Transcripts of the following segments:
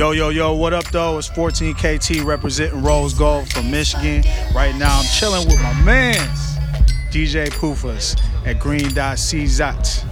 Yo, what up, though? It's 14KT representing Rose Gold from Michigan. Right now, I'm chilling with my mans, DJ Poofas at Green Dot CZOT.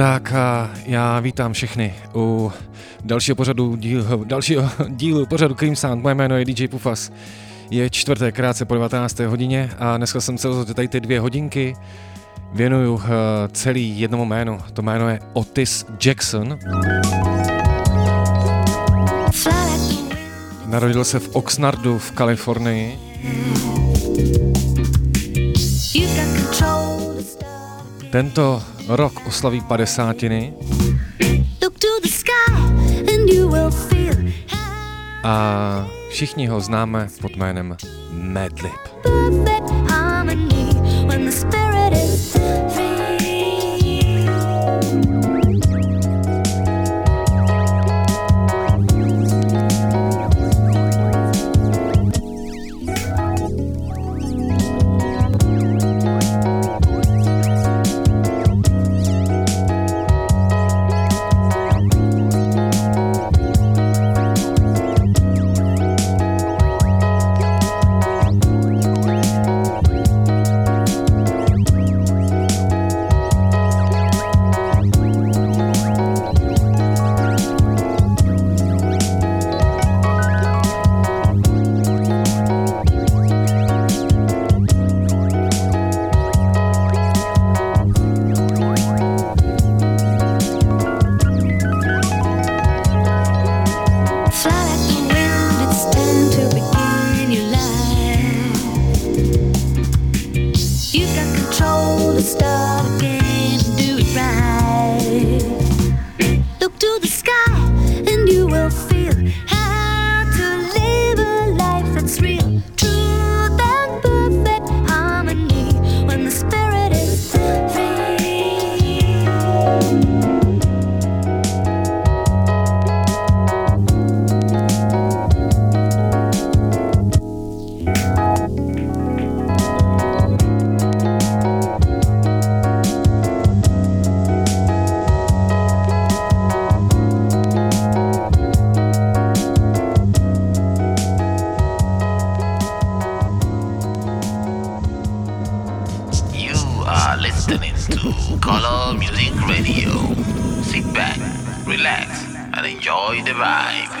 Tak a já vítám všechny u dalšího dílu pořadu Cream Sound. Moje jméno je DJ Poofas. Je čtvrtek, krátce po 19. hodině a dneska jsem se rozhodl, tady ty 2 hodinky věnuju celý jednomu jménu. To jméno je Otis Jackson. Narodil se v Oxnardu v Kalifornii. Tento rok oslaví 50. A všichni ho známe pod jménem Madlib. enjoy the vibe.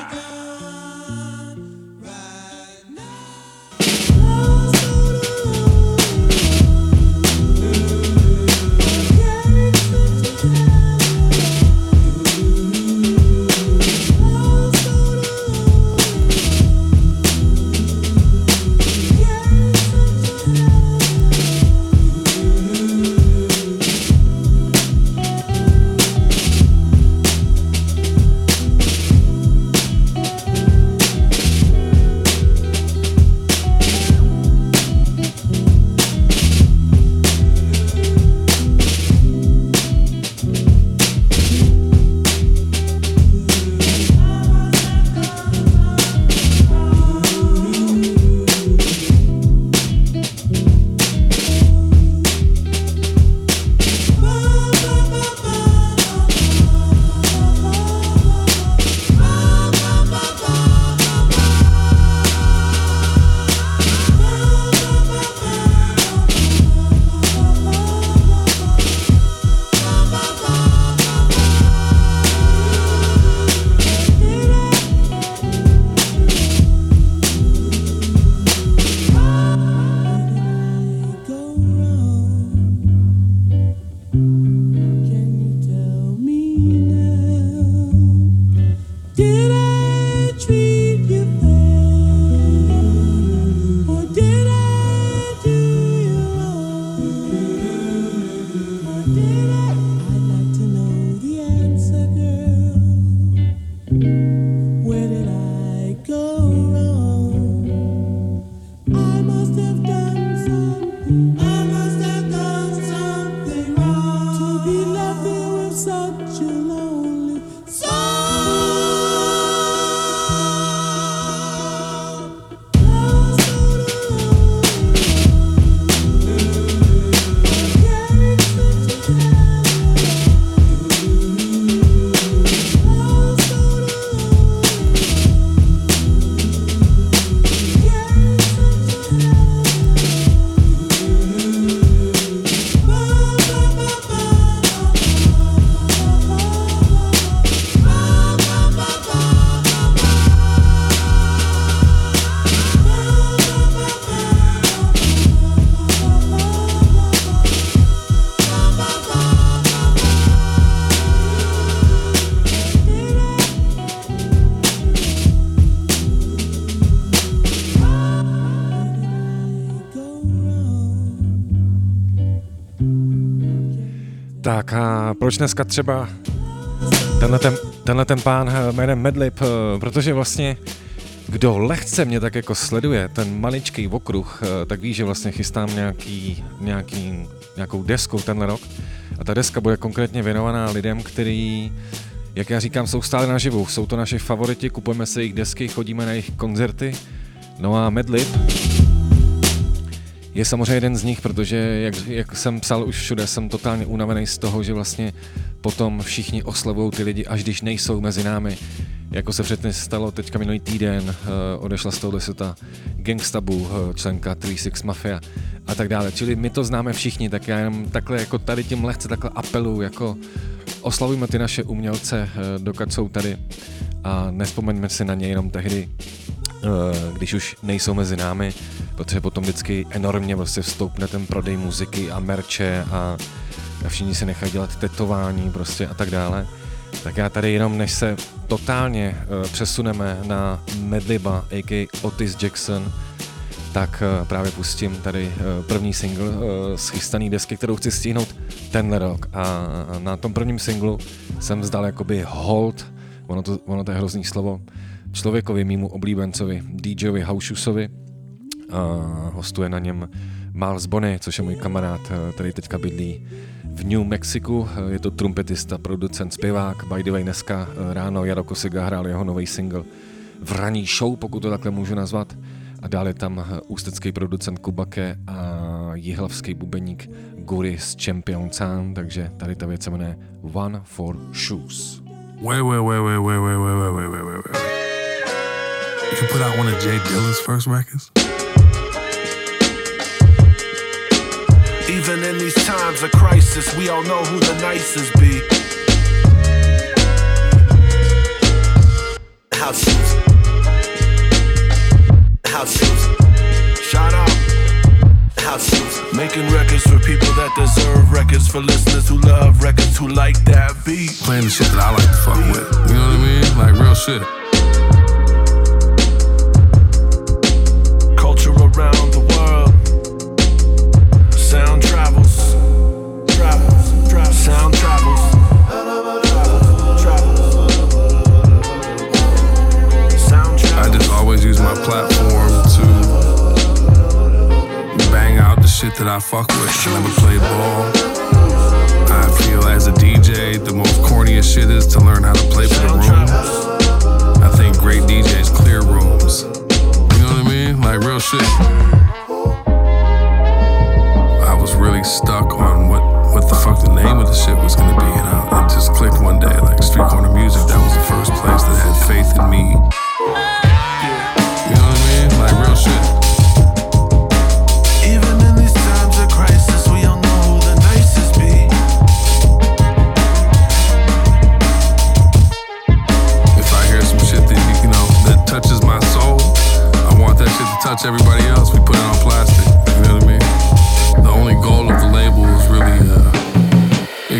Tak a proč dneska třeba tenhle ten pán jménem Madlib, protože vlastně kdo lehce mě tak jako sleduje, ten maličký okruh, tak ví, že vlastně chystám nějakou desku tenhle rok a ta deska bude konkrétně věnovaná lidem, který, jak já říkám, jsou stále naživu, jsou to naši favoriti, kupujeme si jejich desky, chodíme na jejich koncerty, no a Madlib je samozřejmě jeden z nich, protože jak jsem psal už všude, jsem totálně unavený z toho, že vlastně potom všichni oslavují ty lidi, až když nejsou mezi námi. Jako se předtím stalo teďka minulý týden, odešla z tohohle světa Gangsta Boo, členka 3 6 Mafia a tak dále. Čili my to známe všichni, tak já jenom takhle jako tady tím lehce takhle apeluju, jako oslavujme ty naše umělce, dokud jsou tady a nespomeňme si na ně jenom tehdy, když už nejsou mezi námi, protože potom vždycky enormně prostě vstoupne ten prodej muziky a merče a všichni se nechají dělat tetování prostě a tak dále. Tak já tady jenom, než se totálně přesuneme na Madliba a.k.a. Otis Jackson, tak právě pustím tady první single z chystaný desky, kterou chci stihnout tenhle rok. A na tom prvním singlu jsem vzdal jakoby hold, ono to je hrozný slovo, člověkovi, mýmu oblíbencovi, DJovi House Shoesovi. Hostuje na něm Miles Bonny, což je můj kamarád, který teďka bydlí v New Mexiku. Je to trumpetista, producent, zpěvák. By the way, dneska ráno Jaroko Siga hrál jeho nový single v raní show, pokud to takhle můžu nazvat. A dále tam ústecký producent Kubake a jihlavský bubeník Gury z Champion Sound, takže tady ta věc se jmenuje 14KT. Wait. You can put out one of Jay Dylan's first records. Even in these times of crisis, we all know who the nicest be. for listeners who love records, who like that beat. Playing the shit that I like to fuck with. You know what I mean? Like real shit. Culture around the world. Sound travels. Sound travels. I just always use my platform to bang out the shit that I fuck with. I never played ball. I feel as a DJ, the most corniest shit is to learn how to play for the room. I think great DJs clear rooms. You know what I mean? Like real shit. I was really stuck on what the fuck the name of the shit was gonna be, and I just clicked one day, like Street Corner Music. That was the first place that had faith in me. You know what I mean? Like real shit. Even in these times of crisis, we all know who the nicest be. If I hear some shit that, you know, that touches my soul, I want that shit to touch everybody else. We put it on plastic. You know what I mean? The only goal of the label is really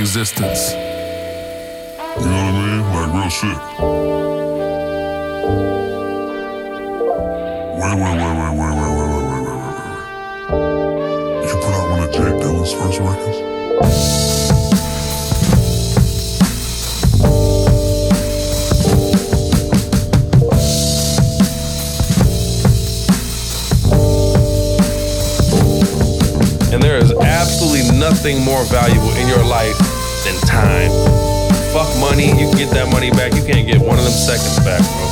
existence. You know what I mean? Like real shit. Wait. Did you put out one of Jay Dylan's first records? Absolutely nothing more valuable in your life than time. Fuck money, you can get that money back. You can't get one of them seconds back, bro.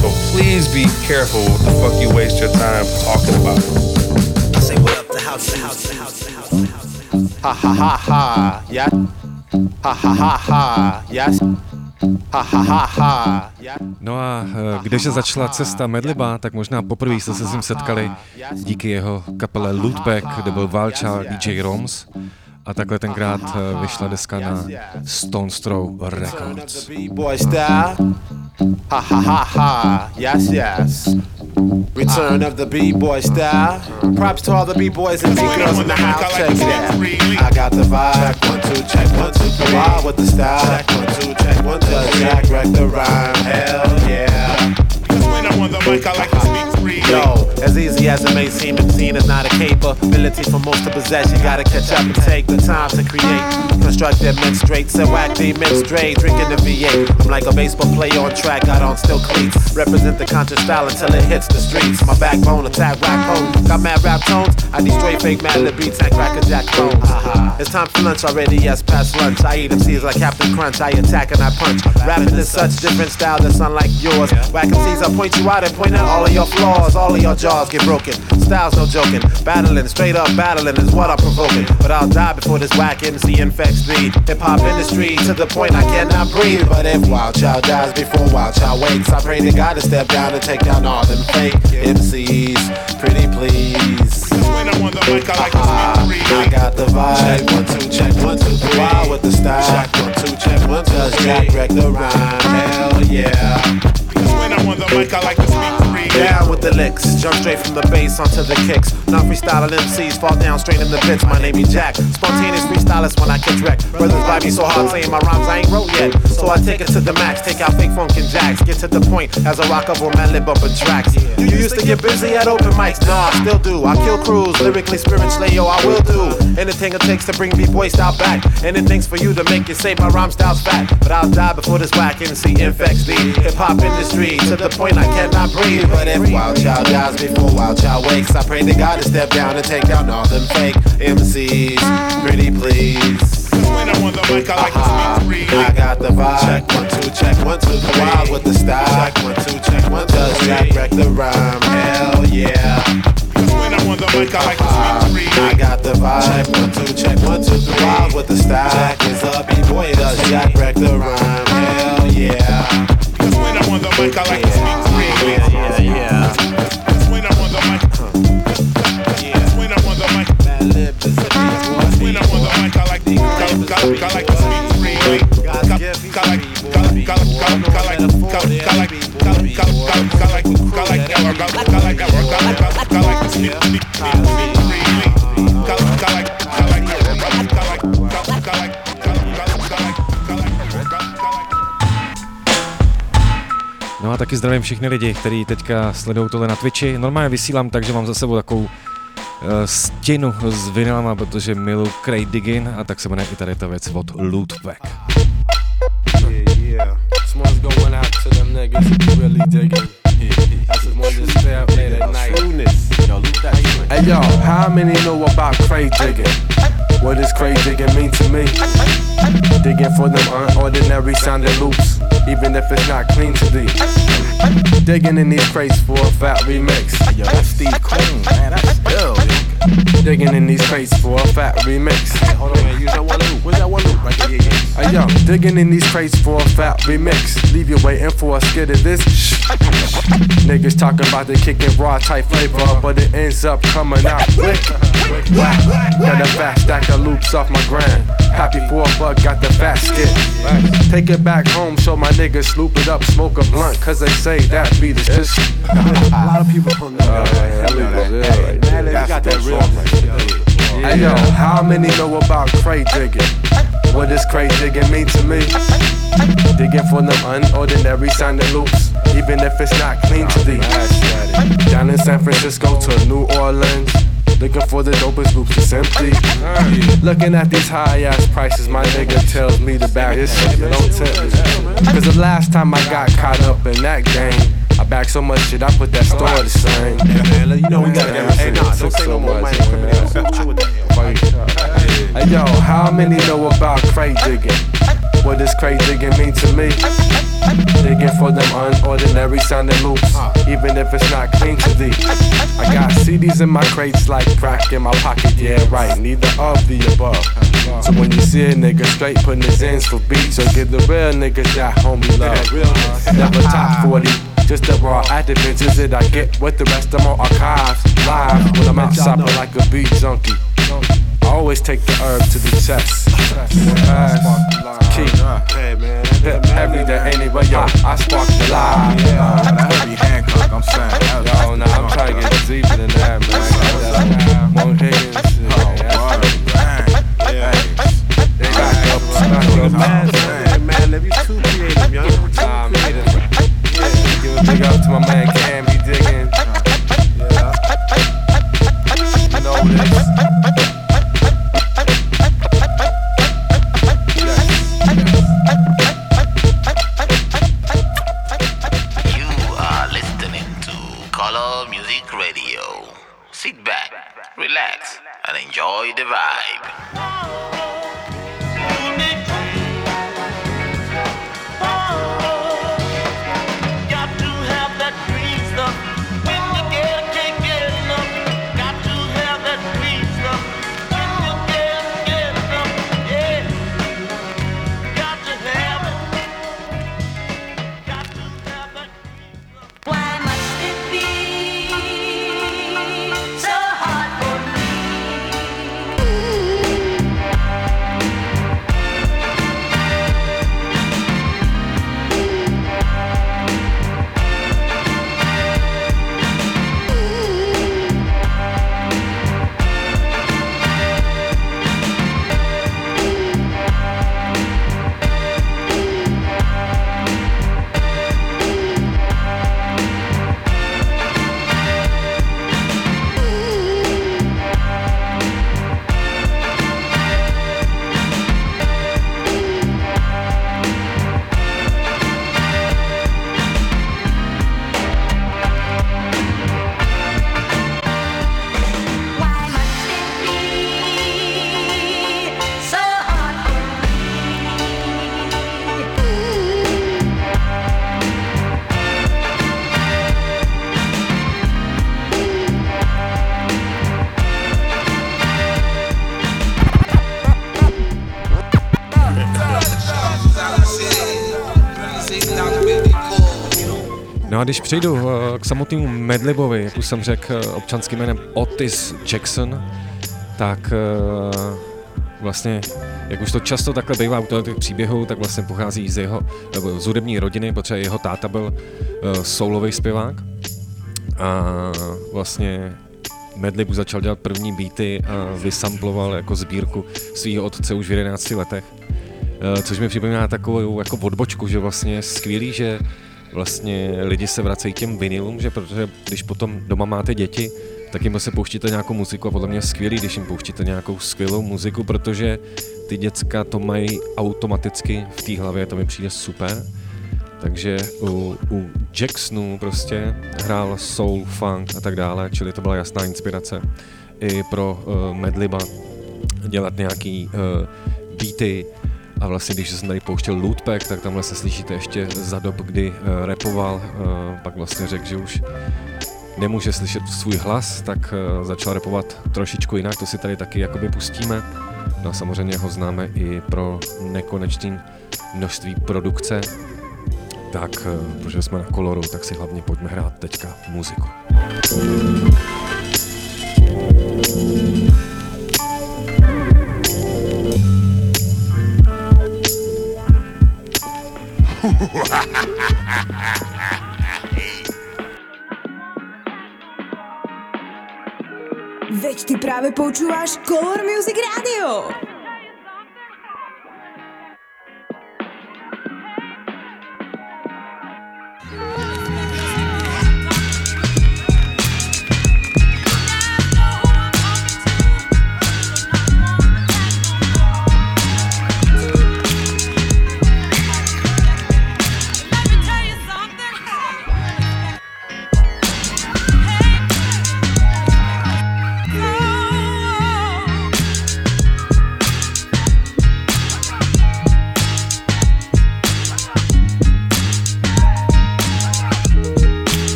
So please be careful what the fuck you waste your time talking about. Say what up to house. Ha ha ha ha, yeah. Ha ha ha ha, yes. Ha, ha, ha, ha. No a kdeže začala cesta Madliba, tak možná poprvé jste se s ním setkali díky jeho kapele Ludbeck, kde byl Wildchild, DJ Roms. A takhle tenkrát vyšla deska na Stones Throw Records. B-Boy Style. Ha ha ha ha. Yes yes. Return of the B-Boy Style. Props to all the B-Boys and B-girls in the house. Check it. I got the vibe. 1 2 check 1 2 3. Wild with the style. Check 1 2 check 1 2 3. Jack wreck the rhyme. Hell yeah. When I'm on the mic, I like to speak free. Yo, as easy as it may seem, it's seen as not a capability for most to possess. You gotta catch up and take the time to create. Construct that mix straight, so whack the mix straight. Drinking the V8. I'm like a baseball player on track, I don't still cleats. Represent the conscious style until it hits the streets. My backbone attack rock home. Got mad rap tones, I destroy fake Madlib beats and crack a jack clones. It's time for lunch already, yes, past lunch. I eat MCs like Captain Crunch, I attack and I punch. Rapping is such different style that's unlike yours. Whack MCs up. Point you out and point out all of your flaws, all of your jaws get broken. Style's no joking, battling, straight up battling is what I'm provoking. But I'll die before this whack MC infects the hip hop industry to the point I cannot breathe. But if Wildchild dies before Wildchild wakes, I pray to God to step down and take down all them fake MCs. Pretty please. I got the vibe. 1 2 check 1 2 3. Wild with the style. Check 1 2 check 1 2 3. Jack wreck the rhyme. Hell yeah. On the mic, I like to speak free. Down with the licks, jump straight from the bass onto the kicks. Not freestyling MCs, fall down straight in the pits. My name is Jack, spontaneous freestylist when I catch wreck. Brothers vibe me so hard saying my rhymes I ain't wrote yet. So I take it to the max, take out fake funk and jacks. Get to the point as I rock up on Madlib up and tracks. You used to get busy at open mics, nah, I still do. I kill crews, lyrically, spiritually, yo, I will do. Anything it takes to bring B-Boy style back. Anything's for you to make it say my rhyme style's fat. But I'll die before this whack MC infects the hip-hop industry. To the point I cannot breathe. But if Wildchild dies before Wildchild wakes, I pray to God to step down and take down all them fake MCs. Pretty please. When I'm on the mic, I like to speak free. I got the vibe. Check 1 2 check 1 2 3. Wild with the style. Check 1 2 check 1 2 3. Does Jack wreck the rhyme? Hell yeah. When I'm on the mic, I like to speak free. I got the vibe. 1 2 check 1 2 3. Wild with the style. Jack is a B-boy. Does Jack wreck the rhyme? Hell yeah. When I'm on the mic, I like to speak freely. That's when I'm on the mic. That's when I'm on the mic. That's when I'm on the mic. I like to speak freely. I like to speak freely. a taky zdravím všechny lidi, kteří teďka sledují tohle na Twitchi. Normálně vysílám, takže mám za sebou takovou stěnu s vinylama, protože miluji Craig Diggin a tak se jmenuje i tady ta věc od Ludbeck. Hey yo, how many know about Craig Diggin? What does Craig Diggin mean to me? Digging for them unordinary sounding loops, even if it's not clean to thee. Digging in these crates for a fat remix. Yo, that's Steve Queen, man, that's ill. Digging in these crates for a fat remix. Hey, hold on, man, use that one loop. Where's that one loop? Right there, yeah, yeah. Hey yo, digging in these crates for a fat remix. Leave you waiting for a skit of this. Niggas talking about the kicking raw type flavor, but it ends up coming out quick. Got a fat stack of loops off my grind. Happy for a buck, got the fat skit. Take it back home, show my niggas, loop it up, smoke a blunt, cause they say that beat is just. A lot of people from that. That's got that real right there. Hey yo, how many know about Craig Diggin? What does Craig Diggin mean to me? Digging for them unordinary sounding loops, even if it's not clean to thee. Down in San Francisco to New Orleans, looking for the dopest loops, it's empty. Looking at these high-ass prices, my nigga tells me to back this shit, don't tempt me. Cause the last time I got caught up in that game, I back so much shit, I put that store the same. Yeah, man, you know we got that. Hey, nah, don't say no more money. Hey, yo, how many know about Craig Diggin? What does Craig Diggin mean to me? Digging for them unordinary sounding loops, even if it's not clean to thee. I got CDs in my crates like crack in my pocket, yeah right, neither of the above. So when you see a nigga straight putting his ends for beats, so give the real niggas that homie love. Never top 40, just the raw activist is it I get with the rest of my archives. Live when I'm out shopping like a beat junkie, I always take the herb to the chest. Every day, anyway, yo, I spark the line. Yeah, that's heavy Hancock, I'm saying. Yo, nah, I'm trying to get deeper than that, man. More hits. They back up, man, if you too creative, young. Nah, I'm creative. Give a big up to my man, Cam, he digging. Yeah. You know this. Sit back, relax, and enjoy the vibe. No a když přejdu k samotnému Madlibovi, jak už jsem řekl občanským jménem Otis Jackson, tak vlastně, jak už to často takhle bývá u těch příběhů, tak vlastně pochází z jeho z hudební rodiny, protože jeho táta byl soulový zpěvák a vlastně Madlib začal dělat první beaty a vysamploval jako sbírku svého otce už v 11 letech, což mi připomíná takovou jako odbočku, že vlastně skvělý, že vlastně lidi se vracejí k těm vinilům, že protože když potom doma máte děti, tak jim se pouštíte nějakou muziku a podle mě skvělý, když jim pouštíte nějakou skvělou muziku, protože ty děcka to mají automaticky v té hlavě, to mi přijde super. Takže u Jacksonu prostě hrál soul, funk a tak dále, čili to byla jasná inspirace i pro Madliba dělat nějaký beaty. A vlastně když jsem tady pouštěl Lootpack, tak tamhle se slyšíte ještě za dob, kdy rapoval, pak vlastně řekl, že už nemůže slyšet svůj hlas, tak začal rapovat trošičku jinak, to si tady taky jakoby pustíme. No a samozřejmě ho známe i pro nekonečné množství produkce, tak protože jsme na Koloru, tak si hlavně pojďme hrát teďka muziku. Veď ty práve počúvaš Color Music Radio.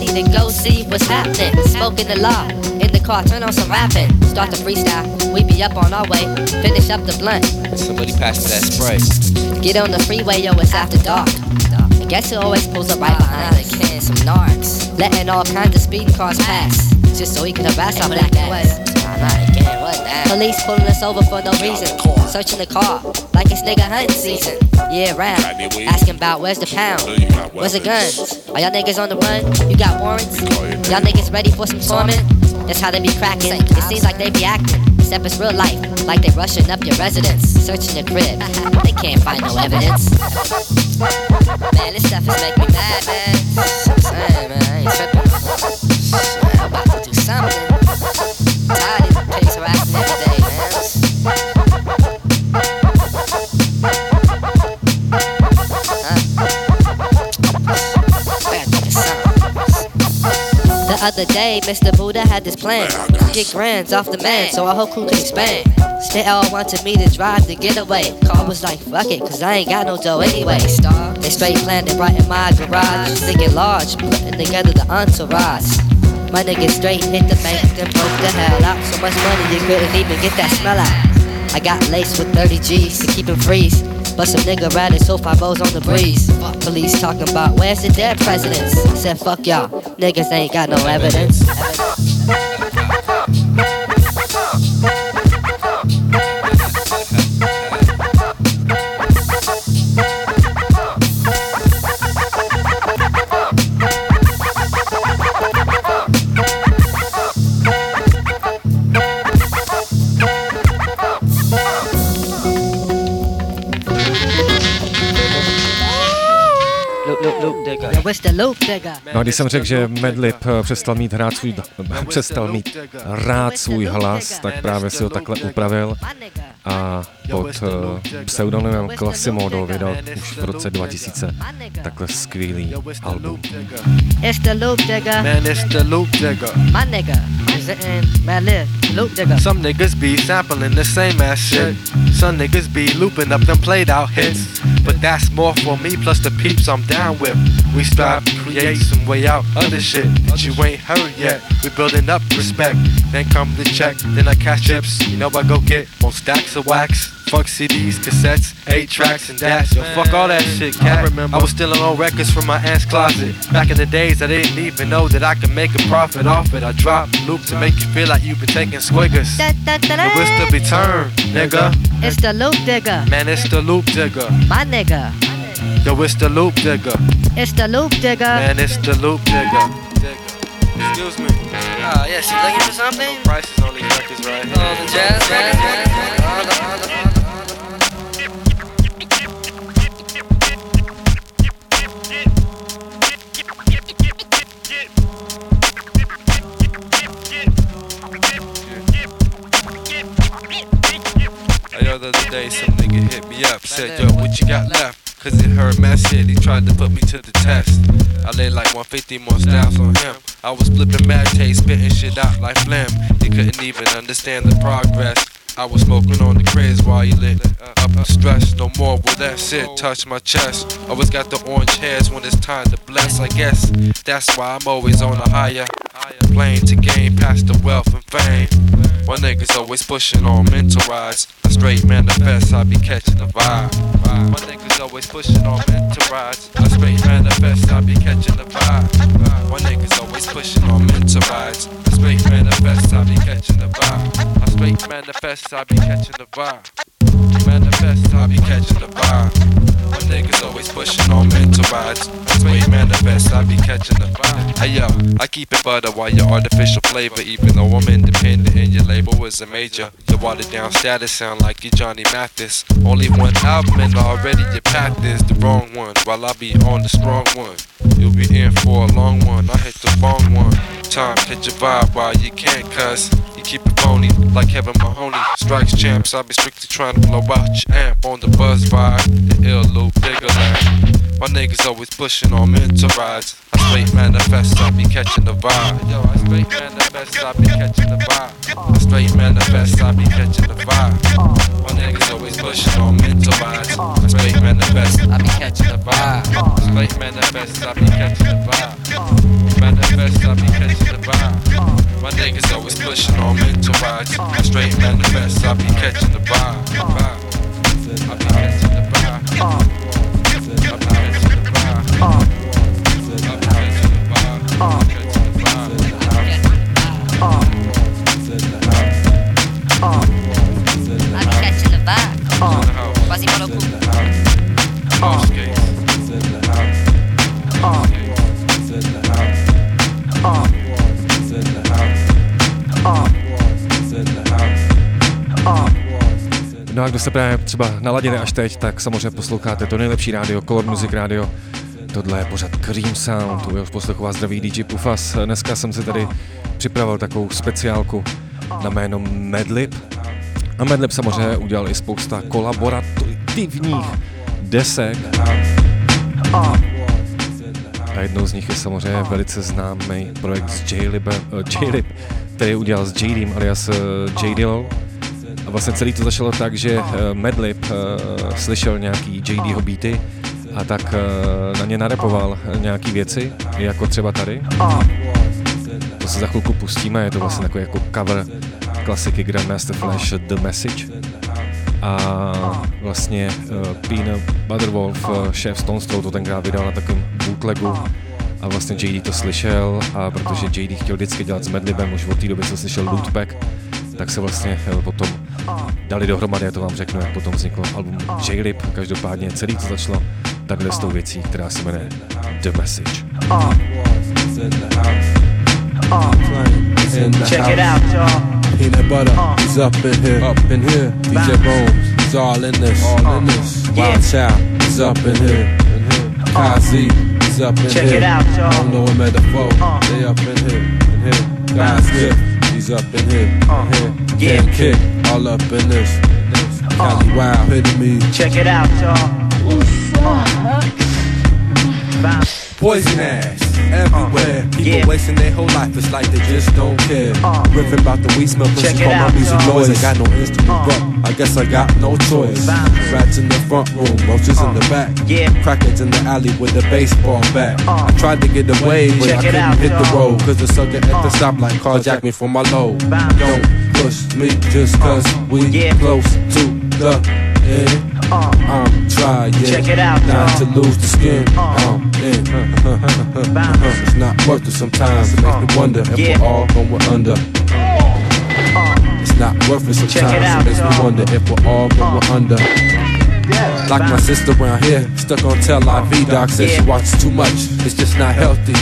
Then go see what's happening. Smoking the law in the car, turn on some rapping. Start the freestyle, we be up on our way. Finish up the blunt. Somebody pass that spray. Get on the freeway, yo, it's after dark. I guess it always pulls up right behind the can, some narcs. Letting all kinds of speeding cars pass, just so he can harass our black ass. Police pulling us over for no reason. Searching the car like it's nigga hunting season. Yeah, round. Asking about where's the pound? Where's the guns? Are y'all niggas on the run? You got warrants? Y'all niggas ready for some torment? That's how they be cracking. It seems like they be acting. Except it's real life. Like they rushing up your residence. Searching your crib. They can't find no evidence. Man, this stuff is making me mad, man. I'm saying, man, I ain't tripping. I'm about to do something. I'm tired of these pigs harassing every day, man. The other day, Mr. Buddha had this plan to get grands off the man so our whole crew could expand. They all wanted me to drive the getaway. Car was like, fuck it, cause I ain't got no dough anyway. They straight planned it right in my garage. Thinking large, putting together the entourage. My nigga straight hit the bank, then broke the hell out. So much money you couldn't even get that smell out. I got laced with 30 G's to keep him freeze. But some nigga riding so 5-0s on the breeze. Police talking about where's the dead presidents. I said fuck y'all, niggas ain't got no evidence. No a když jsem řekl, že Madlib přestal mít rád svůj hlas, tak právě si ho takhle upravil a pod pseudonymem Quasimodo vydal už v roce 2000 takhle skvělý album. Some niggas be sampling the same ass shit. Some niggas be looping up them played out hits. But that's more for me plus the peeps I'm down with. We strive to create some way out other shit that you ain't heard yet. We building up respect, then come the check, then I cash chips. You know I go get more stacks of wax. Fuck CDs, cassettes, 8 tracks and that. Yo, fuck all that shit, cat. I remember I was stealing old records from my aunt's closet. Back in the days I didn't even know that I could make a profit off it. I dropped loop to make you feel like you've been taking squiggers. The wrist to be turned, nigga. It's the loop digger. Man, it's the loop digger. My nigga. Yo, it's the loop digger. It's the loop digger. Man, it's the loop digger. Excuse me. Ah, yes, you looking for something? No prices on these records, right? Oh, the jazz. The other day some nigga hit me up, said yo what you got left, cause it hurt my shit, he tried to put me to the test. I laid like 150 more styles on him, I was flipping mad tape, spitting shit out like phlegm. He couldn't even understand the progress, I was smoking on the craze while he lit up the stress. No more will that shit touch my chest, always got the orange hairs when it's time to bless. I guess that's why I'm always on a higher plane to gain past the wealth and fame. My niggas always pushing on mental rides. I straight manifest, I be catching the vibe. My niggas always pushing on mental rides. I straight manifest, I be catching the vibe. My niggas always pushing on mental rides. I straight manifest, I be catching the vibe. I straight manifest, I be catching the vibe. Manifest, I be catching the vibe. My niggas always pushing on mental rides. Straight manifest, I be catching the vibe. Hey yo, I keep it butter while your artificial flavor, even though I'm independent and your label is a major. Your watered down status sound like you Johnny Mathis. Only one album and already your path is the wrong one. While I be on the strong one, you'll be in for a long one. I hit the wrong one. Time catch your vibe while you can't cuss. You keep it phony like Kevin Mahoney. Strikes champs, I be strictly trying to blow out your amp on the buzz vibe. The ill loop digger line. My niggas always pushing on mental rides. I straight manifest, I be catching the vibe. Yo, I straight manifest, I be catching the vibe. I straight manifest, I be catching the vibe. My niggas always pushing on mental rides. I straight manifest, I be catching the vibe. Straight manifest, I be catching the vibe. Manifest, I be catching the vibe. My niggas always pushing on mental rides. I straight manifest, I be catching the vibe. I be catching the vibe. No a kdo se právě třeba naladili až teď, tak samozřejmě posloucháte to nejlepší rádio, Color Music Radio. Tohle je pořad Cream Sound, u jehož poslechu vás zdraví DJ Poofas. Dneska jsem se tady připravil takovou speciálku na jméno Madlib. A Madlib samozřejmě udělal i spousta kolaborativních desek. A jednou z nich je samozřejmě velice známý projekt s Jaylib, který udělal s Jaylib alias J Dilla. A vlastně celý to zašlo tak, že Madlib slyšel nějaký JDho beaty a tak na ně narepoval nějaký věci, jako třeba tady. To se za chvilku pustíme, je to vlastně takový jako cover klasiky Grandmaster Flash The Message. A vlastně Peanut Butterwolf, šéf Stones Throw, to tenkrát vydal na takovém bootlegu. A vlastně JD to slyšel, a protože JD chtěl vždycky dělat s Madlibem, už od té doby, co slyšel Lootpack, tak se vlastně potom dali dohromady, já to vám řeknu, jak potom vzniklo album Jaylib. Každopádně celý to začalo takhle s tou věcí, která se jmenuje The Message. Check it out, y'all. Peanut butter, he's up in here, DJ Bones, he's all in this, Wildchild, he's up in here. Kazi, up in check here. It out, y'all. I don't know a metaphor. They up in here, in here. Guys, he's up in here, in here. Yeah. Damn kick, all up in this. Cali wild, pity me. Check it out, y'all. Poison ass. Everywhere, people wasting their whole life. It's like they just don't care. Riffing about the weed smell, pushing for my music noise. I got no instrument, but I guess I got no choice. Rats in the front room, roaches in the back. Crackheads in the alley with the baseball bat. I tried to get away, but I couldn't hit the road, cause the sucker at the stoplight carjacked me for my load. Don't push me just cause we close to the end. I'm trying not to lose the skin. I'm in. It's not worth it sometimes. It makes me wonder if we're all going under. It's not worth it sometimes. It makes me wonder if we're all going under. Like my sister around here, stuck on Tel Aviv. Doc says she watches too much. It's just not healthy.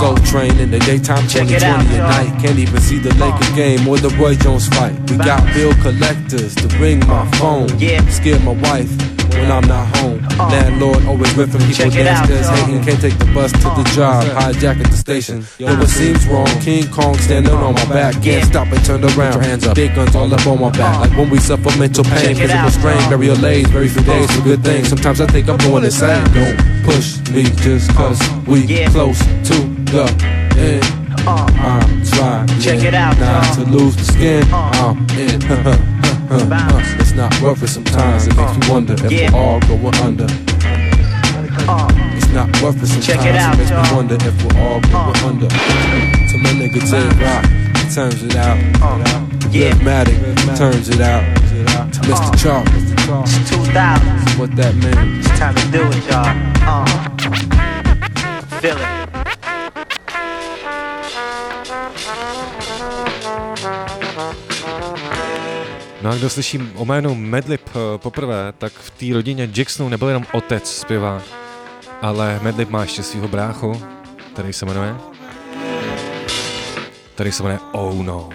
Soul Train in the daytime, 2020 at night. Can't even see the Lakers game or the Roy Jones fight. We got bill collectors to ring my phone. Scare my wife when I'm not home. Landlord always riffing, people downstairs hating. Can't take the bus to the job, hijack at the station. Though it seems wrong, King Kong standing on my back. Can't stop and turn around, your hands up. Big guns all up on my back. Like when we suffer mental pain, physical strain, very malaise, very few days for good things. Sometimes I think I'm going insane. Don't push me just cause we close to the end. I'm trying not to lose the skin. I'm in. It's not worth it sometimes. It makes me wonder if we're all going under. It's not worth it sometimes. It makes me wonder if we're all going under. So my nigga J-Rock turns it out. Matic turns it out. Mr. Chalk. It's 2000. What that means? It's time to do it, y'all. Feel it. No a kdo slyší o jménu Madlib poprvé, tak v té rodině Jacksonů nebyl jenom otec zpěvák, ale Madlib má ještě svýho bráchu, který se jmenuje Oh No.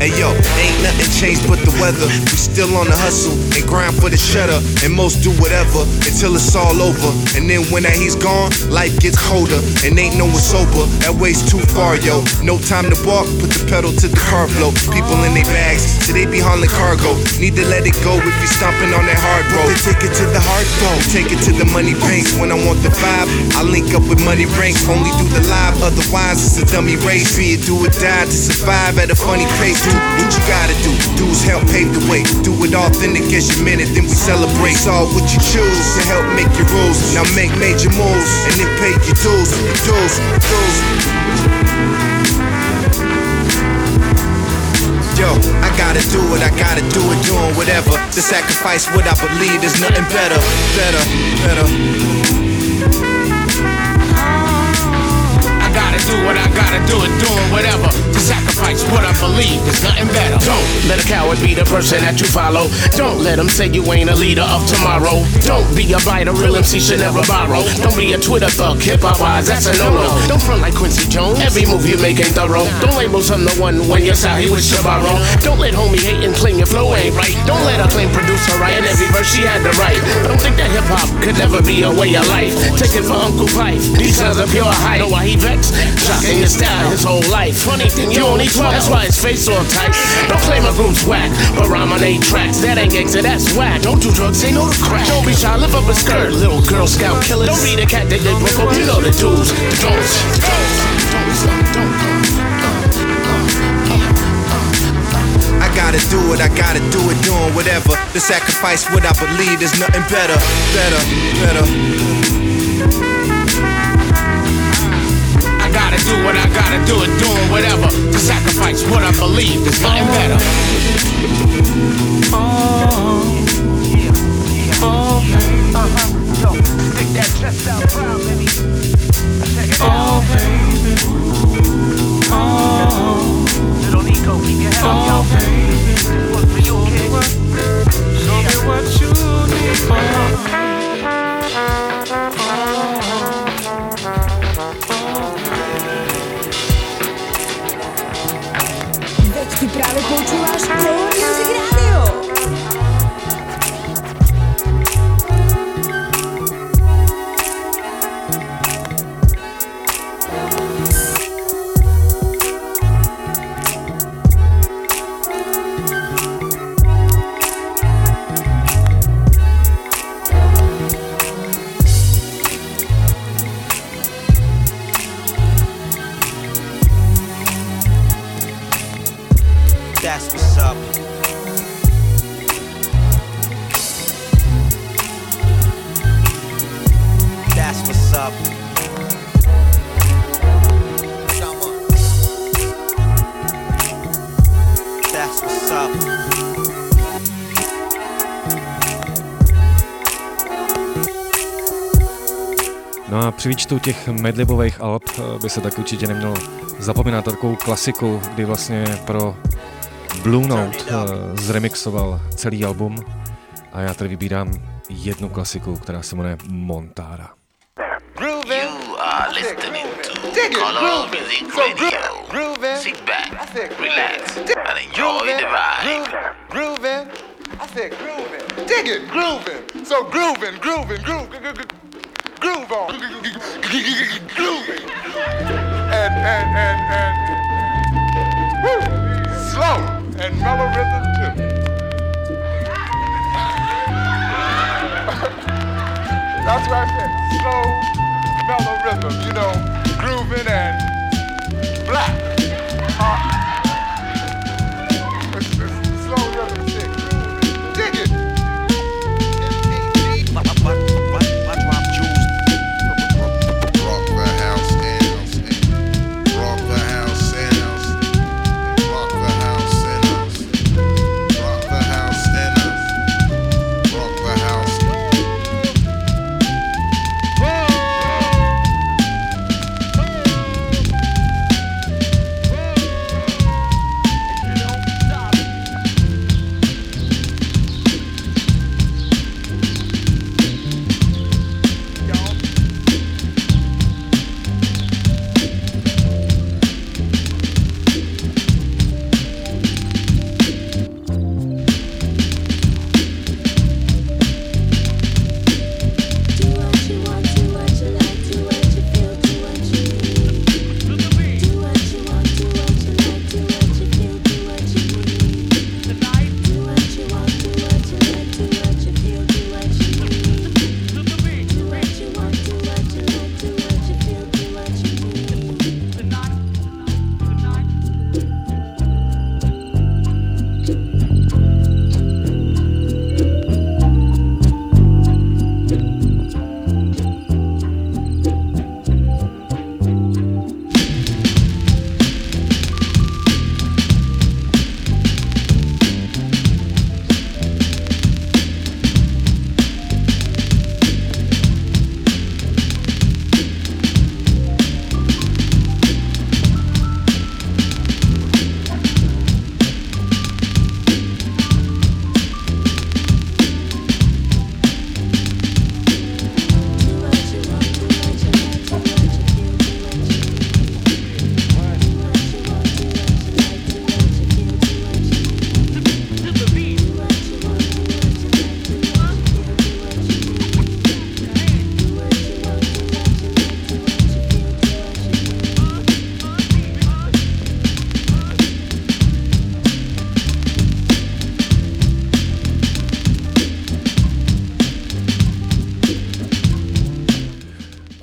Ayo, ain't nothing changed but the weather. We still on the hustle and grind for the shutter. And most do whatever until it's all over. And then when that he's gone, life gets colder. And ain't no one's sober, that way's too far, yo. No time to walk, put the pedal to the car flow. People in their bags, so they be hauling cargo. Need to let it go if you're stomping on that hard road. Take it to the hard road, take it to the money banks. When I want the vibe, I link up with money ranks. Only do the live, otherwise it's a dummy race. Be it do or die to survive at a funny pace. Do what you gotta do, dudes help pave the way. Do it authentic as you meant it, then we celebrate. It's all what you choose to help make your rules. Now make major moves and then pay your dues, dues, dues. Yo, I gotta do it, doing whatever. To sacrifice what I believe, there's nothing better, better, better. I gotta do what I gotta do it, doing whatever. To sacrifice what I believe, there's nothing better. Don't let a coward be the person that you follow. Don't let them say you ain't a leader of tomorrow. Don't be a blighter, real MC should never borrow. Don't be a Twitter thug, hip-hop wise, that's a no-no. Don't front like Quincy Jones, every move you make ain't thorough. Don't label some the one when you're out here with Shabaro. Don't let homie hate and claim your flow ain't right. Don't let her claim producer right and every verse she had to write. Don't think that hip-hop could never be a way of life. Take it for Uncle Pipe, these sons are pure hype. Know why he vexed? Shocking his style his whole life. Funny thing, you only 12, that's why his face all tight. Don't claim a group's whack, but rhyme on 8 tracks. That ain't gangsta, that's whack. Don't do drugs, ain't no crack. Don't be shy, lift up a skirt, little girl scout killer. Don't be the cat that they broke up, you know the dudes. I gotta do it, doing whatever. To sacrifice what I believe, there's nothing better, better, better. Do what I gotta do it, doing whatever. To sacrifice what I believe is nothing better. Yo, stick that chest out proud, baby. Check it out, baby. Little Nico, keep your head up, yo. This one's for you, kid. Ty právě poučíváš Color Music Radio. Při výčtu těch Madlibových alb by se tak určitě nemělo zapomínat takovou klasiku, kdy vlastně pro Blue Note zremixoval celý album a já tady vybírám jednu klasiku, která se jmenuje Montara. You are listening to Color Music Radio. Sit back, relax and enjoy the vibe. I said groovin', dig it, groovin', so groovin', groovin', groovin'. Groove on, groove it, and woo, slow and mellow rhythm too. That's what I said, slow, mellow rhythm, you know, grooving and black. It's slow rhythm shit. Dig it.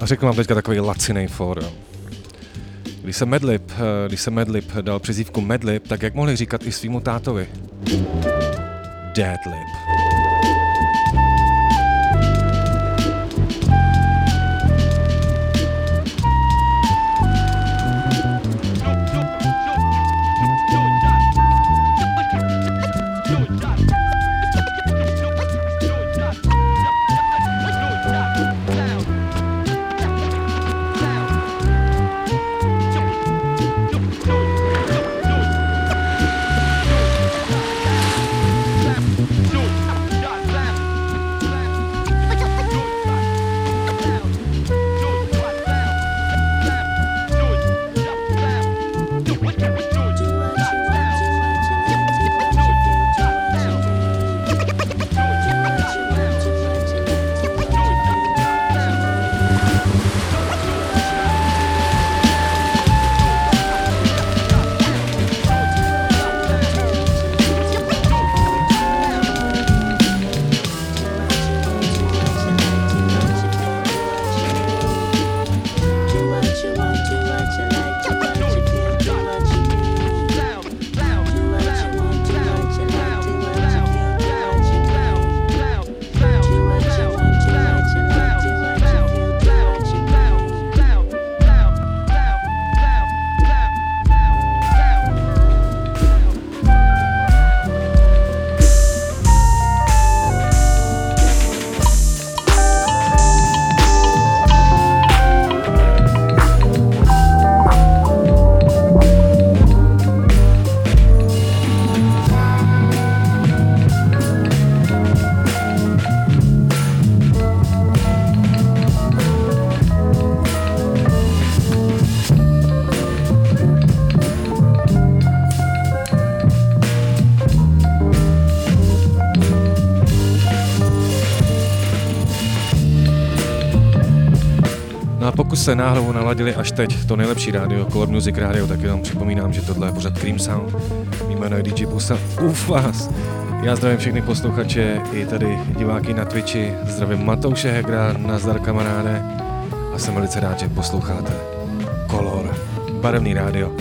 Řekl mám teďka takový lacinej for. Když se Madlib dal přezdívku Madlib, tak jak mohli říkat i svýmu tátovi? Dadlib. No. trošku se náhodou naladili až teď to nejlepší rádio, Color Music Radio, tak jenom připomínám, že tohle je pořad Cream Sound, jméno je DJ Poofas. Já zdravím všechny posluchače, i tady diváky na Twitchi, zdravím Matouše Hegra, nazdar kamaráde, a jsem velice rád, že posloucháte Color, barevný rádio.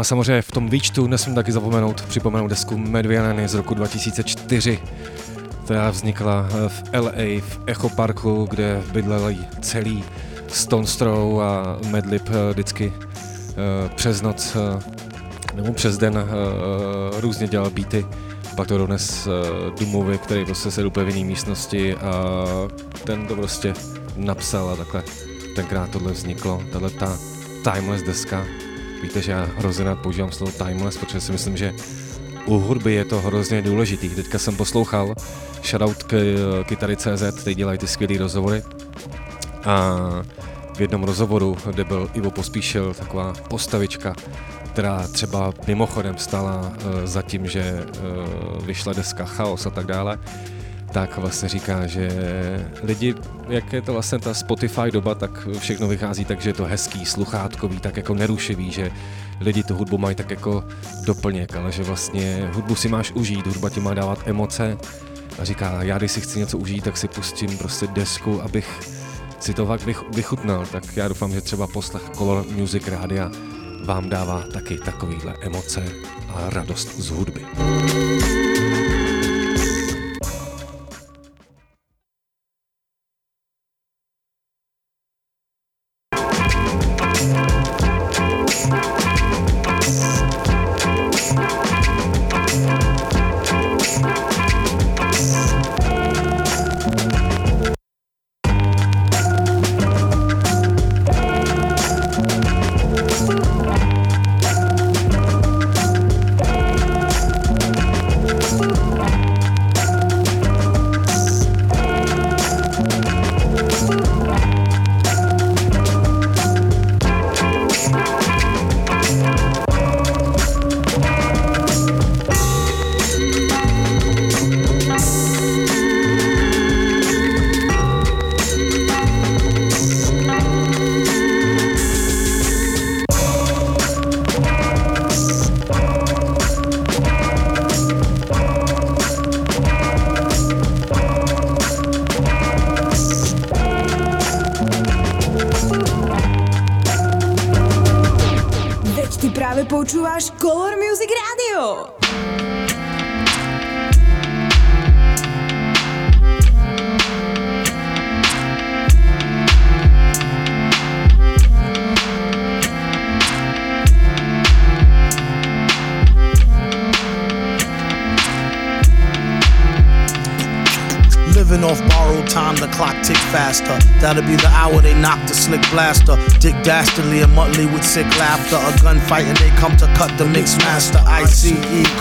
A samozřejmě v tom výčtu nesmím taky připomenout desku Madvillainy z roku 2004, která vznikla v LA v Echo Parku, kde bydleli celý Stones Throw a Madlib vždycky přes noc nebo přes den různě dělal beaty, pak to dones Dumovy, který prostě sedl úplně v jiné místnosti a ten to prostě napsal a takhle tenkrát tohle vzniklo, tahle ta timeless deska. Víte, že já hrozně rád používám slovo timeless, protože si myslím, že u hudby je to hrozně důležitý. Teďka jsem poslouchal shoutout k kytary.cz, teď dělají ty skvělý rozhovory. A v jednom rozhovoru, kde byl Ivo Pospíšil, taková postavička, která třeba mimochodem stala za tím, že vyšla deska Chaos a tak dále, tak vlastně říká, že lidi, jak je to vlastně ta Spotify doba, tak všechno vychází tak, že je to hezký, sluchátkový, tak jako nerušivý, že lidi tu hudbu mají tak jako doplněk, ale že vlastně hudbu si máš užít, hudba ti má dávat emoce a říká, já když si chci něco užít, tak si pustím prostě desku, abych si to fakt vychutnal, tak já doufám, že třeba poslech Color Music Rádia vám dává taky takovýhle emoce a radost z hudby. That'll be the hour they knock the slick blaster. Dick Dastardly and Muttley with sick laughter. A gunfight and they come to cut the mix master. ICE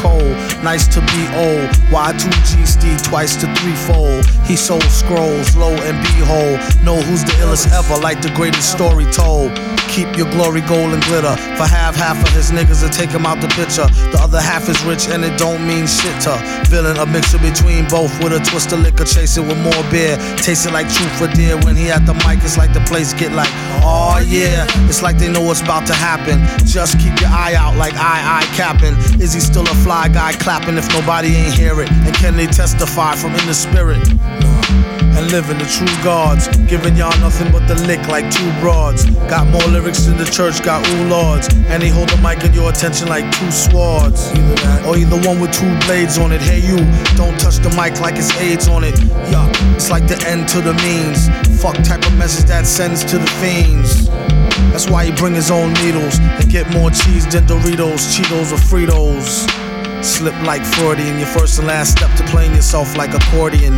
Cole, nice to be old. Y2G Steve twice to threefold. He sold scrolls, low and behold. Know who's the illest ever, like the greatest story told. Keep your glory, gold and glitter. For half of his niggas to take him out the picture. The other half is rich and it don't mean shit to. Villain, a mixture between both. With a twist of liquor, chasing with more beer. Tasting like truth for dear. When he at the mic, it's like the place get like, oh yeah. It's like they know what's about to happen. Just keep your eye out like eye capping. Is he still a fly guy clapping if nobody ain't hear it? And can they testify from in the spirit? and living the true gods. Giving y'all nothing but the lick like two broads. Got more lyrics than the church, got ooh-lords. And he hold the mic in your attention like two swords. Either that, or either one with two blades on it. Hey you, don't touch the mic like it's AIDS on it. Yeah, it's like the end to the means. Fuck type of message that sends to the fiends. That's why he bring his own needles and get more cheese than Doritos, Cheetos or Fritos. Slip like Freudian, your first and last step to playing yourself like accordion.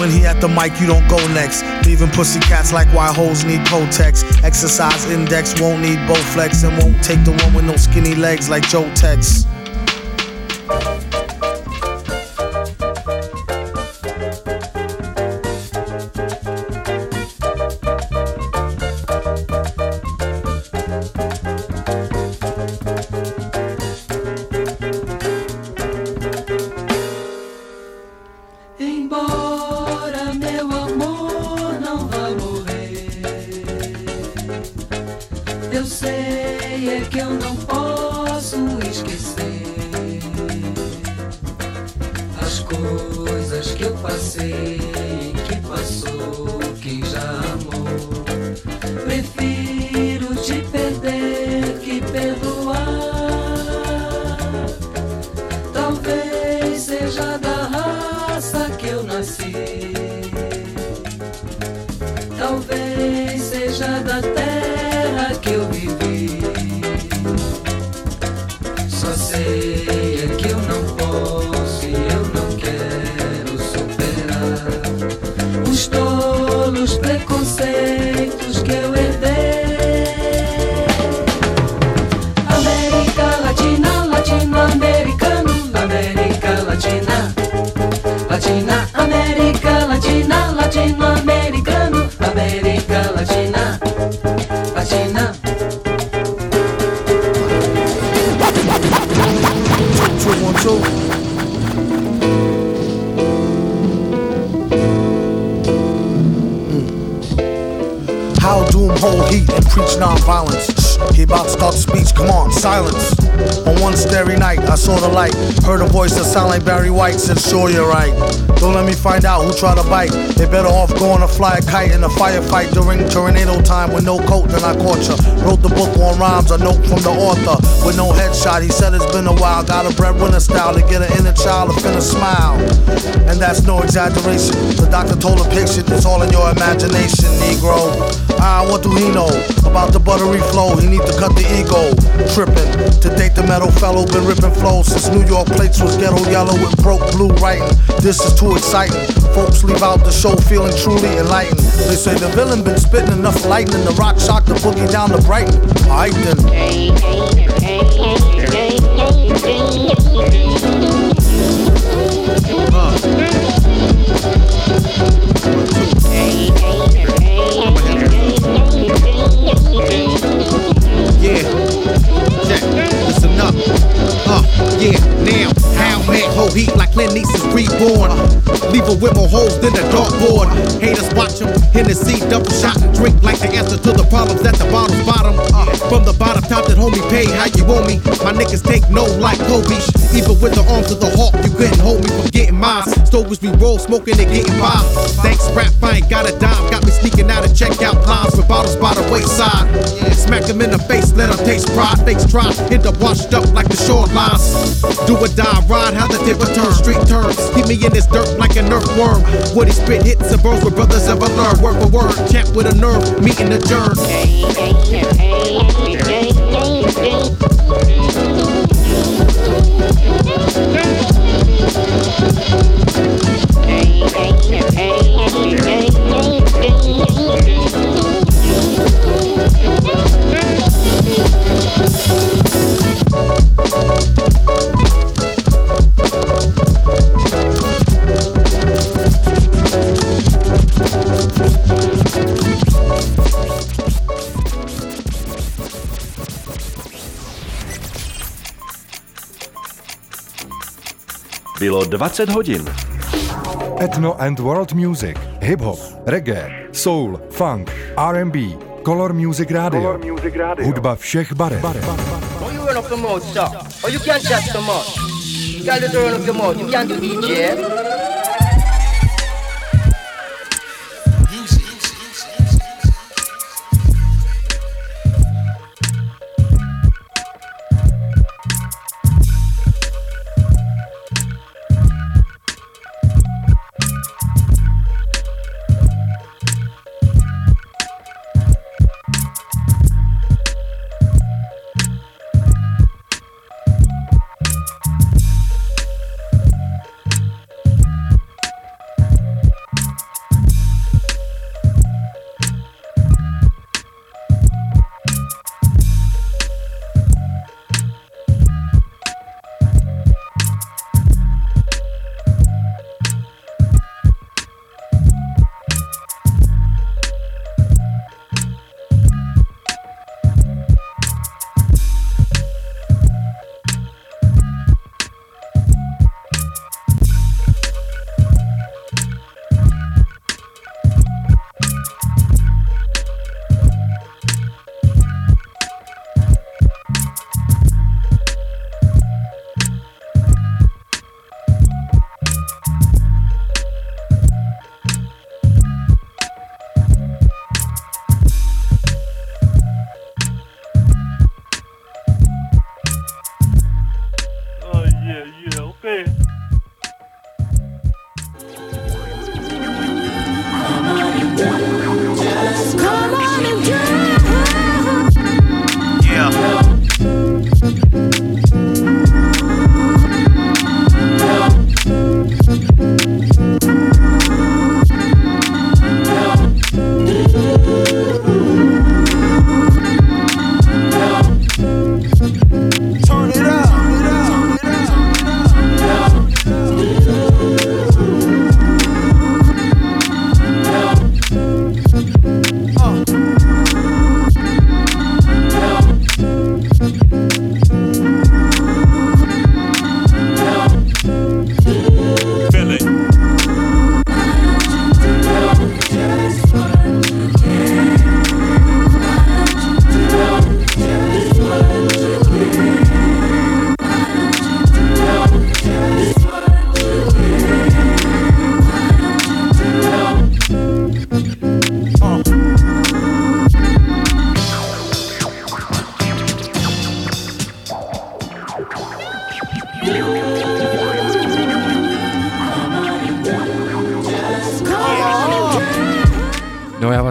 When he at the mic, you don't go next. Leaving pussycats like why hoes need Kotex. Exercise index, won't need Bowflex. And won't take the one with no skinny legs like Joe Tex. And sure you're right. Don't let me find out who tried to bite. They better off going to fly a kite in a firefight during tornado time with no coat than I caught ya. Wrote the book on rhymes, a note from the author with no headshot. He said it's been a while. Got a breadwinner style to get an inner child to finna smile. And that's no exaggeration. The doctor told a patient it's all in your imagination, Negro. Ah, what do he know about the buttery flow? He need to cut the ego. Trippin' to date the metal fellow, been rippin' flow since New York plates was ghetto yellow with broke blue writing. This is too exciting. Folks leave out the show feeling truly enlightened. They say the villain been spittin' enough lightning. The rock shocked the boogie down to Brighton. Alright then. Yeah, check, listen up, yeah, now, how man, whole heat like Clint East's reborn, leave her with more holes than a dartboard, haters watch him, Hennessy double shot and drink like the answer to the problems at the bottle's bottom, from the bottom top that homie pay, how you owe me, my niggas take no like Kobe, even with the arms of the hawk, you couldn't hold me from getting mine, stories we roll, smoking and getting by, thanks rap, I ain't got a dime, got me sneaking out of checkout lines with bottles by the wayside, smack them in the face, let them taste pride, fakes try, end up washed up like the shorelines. Do or die, ride, how the tip turn, street turns, keep me in this dirt like an earthworm. Woody spit hits and burns with brothers of a learn, word for word, champ with a nerve, meeting the germ. Bylo 20 hodin. Ethno and World Music, hip-hop, reggae, soul, funk, R&B, Color Music Radio. Color Music Radio. Hudba všech barev. Are you one of the most, sir? Or you can't just the most? Tell the girl of your mouth, you can't do DJ.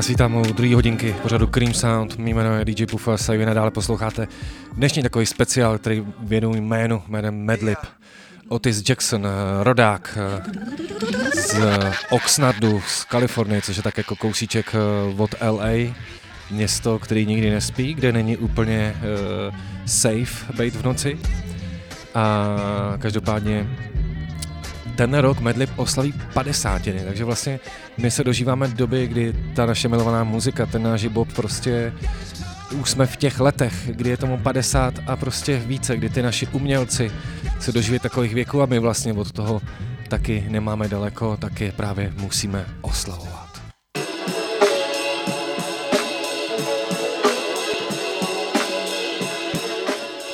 Vítám u druhé hodinky pořadu Cream Sound, mý jméno je DJ Poofas a vy nadále posloucháte dnešní takový speciál, který věnuji jménem Madlib. Otis Jackson, rodák z Oxnardu, z Kalifornie, což je tak jako kousíček od LA, město, který nikdy nespí, kde není úplně safe bejt v noci. A každopádně ten rok Madlib oslaví 50, takže vlastně my se dožíváme doby, kdy ta naše milovaná muzika, ten náš hip-hop prostě už jsme v těch letech, kdy je tomu 50 a prostě více, kdy ty naši umělci se doživí takových věků a my vlastně od toho taky nemáme daleko, taky právě musíme oslavovat.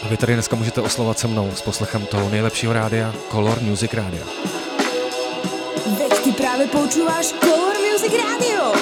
A vy tady dneska můžete oslovat se mnou s poslechem toho nejlepšího rádia, Color Music Radio. Veď ty právě počúváš Color Music Radio.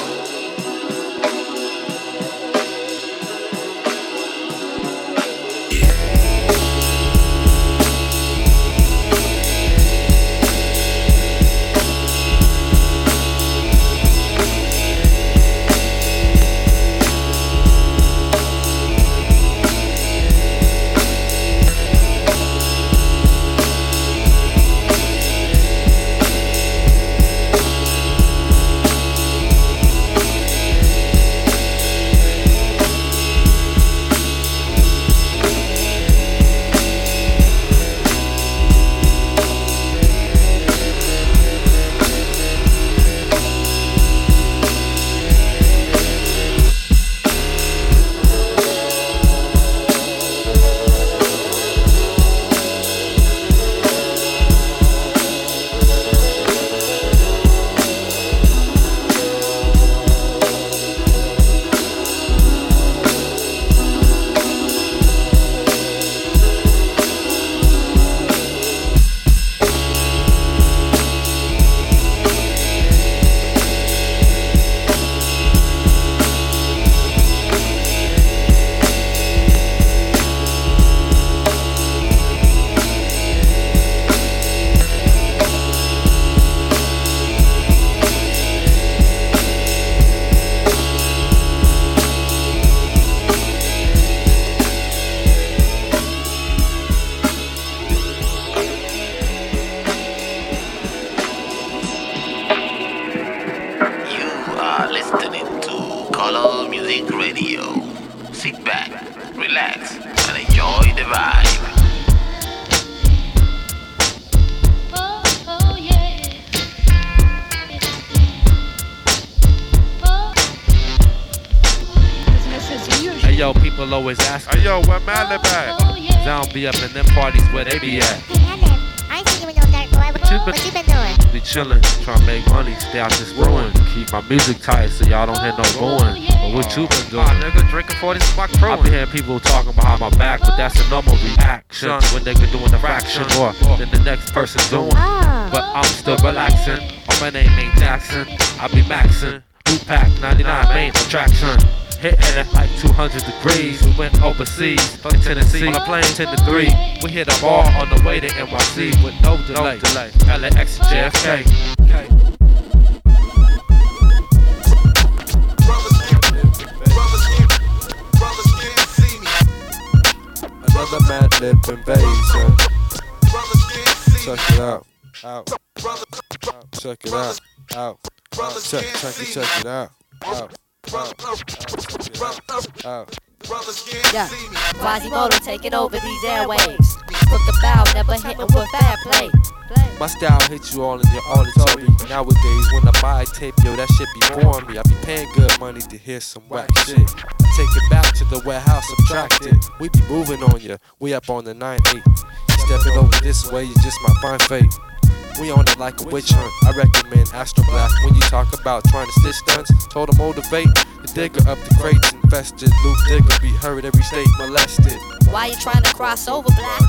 Color Music Radio. Sit back, relax, and enjoy the vibe. Hey yo, people always ask me, hey yo, where Madlib at? Don't be up in them parties where they be at. I ain't seen you in no dark boy. What you been doing? Be chillin', trying to make money, stay out this ruin. Keep my music tight so y'all don't hear no booing. But what you been doing? My nigga drinking 40 smoke pro. I be hearing people talking behind my back, but that's a normal reaction. When nigga doing the fraction more than the next person doing. But I'm still relaxing. Oh, my name ain't Jackson. I be maxin'. Lootpack 99 main attraction. Hitting it like 200 degrees. We went overseas from Tennessee on a plane 10-3. We hit a bar on the way to NYC with no delay. LAX and JFK. Brothers can't see me. Another Madlib invasion. Brothers can't see me. Check it out. Out. Check it out. Out. Check it out. Out. Yeah, Quasimodo taking over these airwaves. Book a bow, never hitting with bad play. My style hit you all in your auditory. Nowadays, when I buy a tape, yo, that shit be boring me. I be paying good money to hear some whack shit. Take it back to the warehouse, subtract it. We be moving on ya, we up on the 9-8. Stepping over this way, you just might find fate. We on it like a witch hunt. I recommend Astro Blast when you talk about trying to stitch stunts. Told him motivate the digger up the crates infested. Loop digger be hurt every state molested. Why you trying to cross over, Black?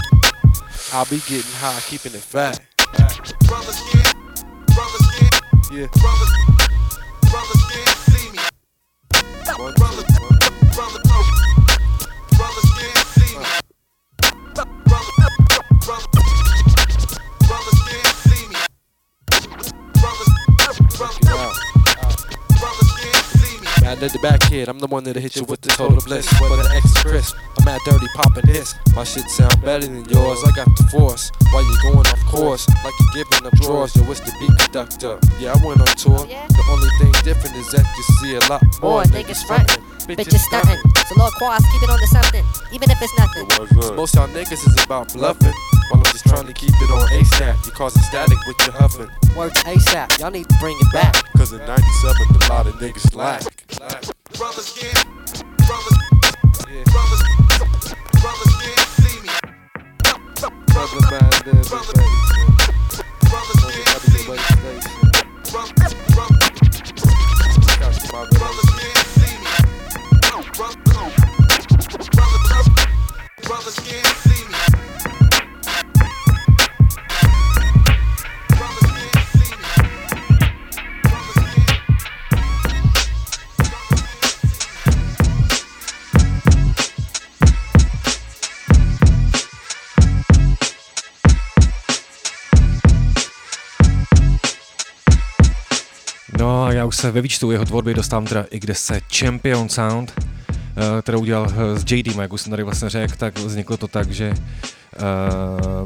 I'll be getting high, keeping it fat. Brothers can't see me. Brothers can't see me. Brothers can't see me. I led the back kid, I'm the one that'll hit you with the total bliss. But an extra crisp, I'm at dirty popping this. My shit sound better than yours, I got the force. While you going off course, like you giving up drawers. Yo, it's the beat conductor, yeah, I went on tour. The only thing different is that you see a lot more niggas frontin', bitches stuntin'. So Lord Quas, keep it on to something, even if it's nothing. Most y'all niggas is about bluffin'. While I'm just trying to keep it on ASAP. You causing static with your huffin'. Word to ASAP, y'all need to bring it back. Cause in 97, a lot of niggas lack. Brothers can't, brothers can't see me. Brothers can't see me. No a já už se ve výčtu jeho tvorby dostávám teda i kde se Champion Sound, kterou udělal s J Dillem, jak už jsem tady vlastně řekl, tak vzniklo to tak, že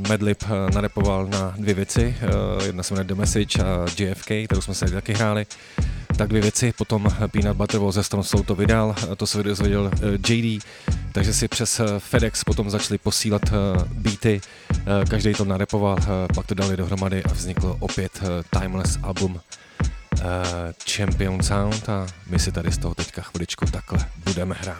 Madlib narepoval na dvě věci, jedna se jmenuje The Message a JFK, kterou jsme se taky hráli, tak dvě věci, potom Peanut Butter ze Stones Throw to vydal, to se dozvěděl J D, takže si přes FedEx potom začali posílat beaty, každý to narepoval, pak to dali dohromady a vzniklo opět Timeless album Champion Sound a my si tady z toho teďka chviličku takhle budeme hrát.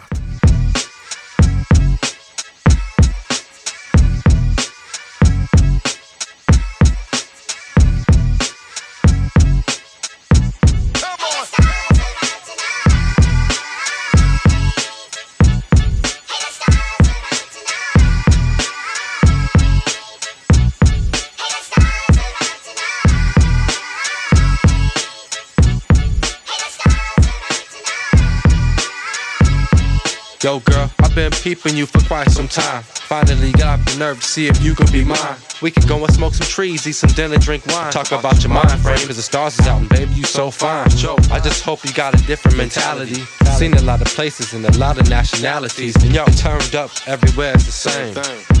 Yo girl, I've been peeping you for quite some time. Finally got the nerve to see if you could be mine. We could go and smoke some trees, eat some dinner, drink wine. Talk about your mind frame, cause the stars is out and baby you so fine. I just hope you got a different mentality. Seen a lot of places and a lot of nationalities. And yo, turned up everywhere it's the same.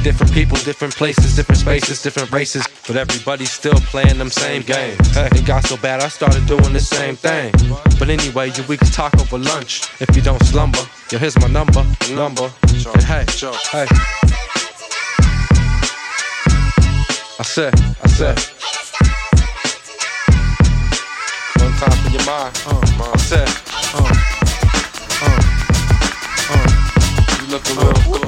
Different people, different places, different spaces, different races. But everybody's still playing them same games. It got so bad I started doing the same thing. But anyway, you we can talk over lunch if you don't slumber. Yo, here's my number. And hey. I said. One time for your mind. I said. You look a little good.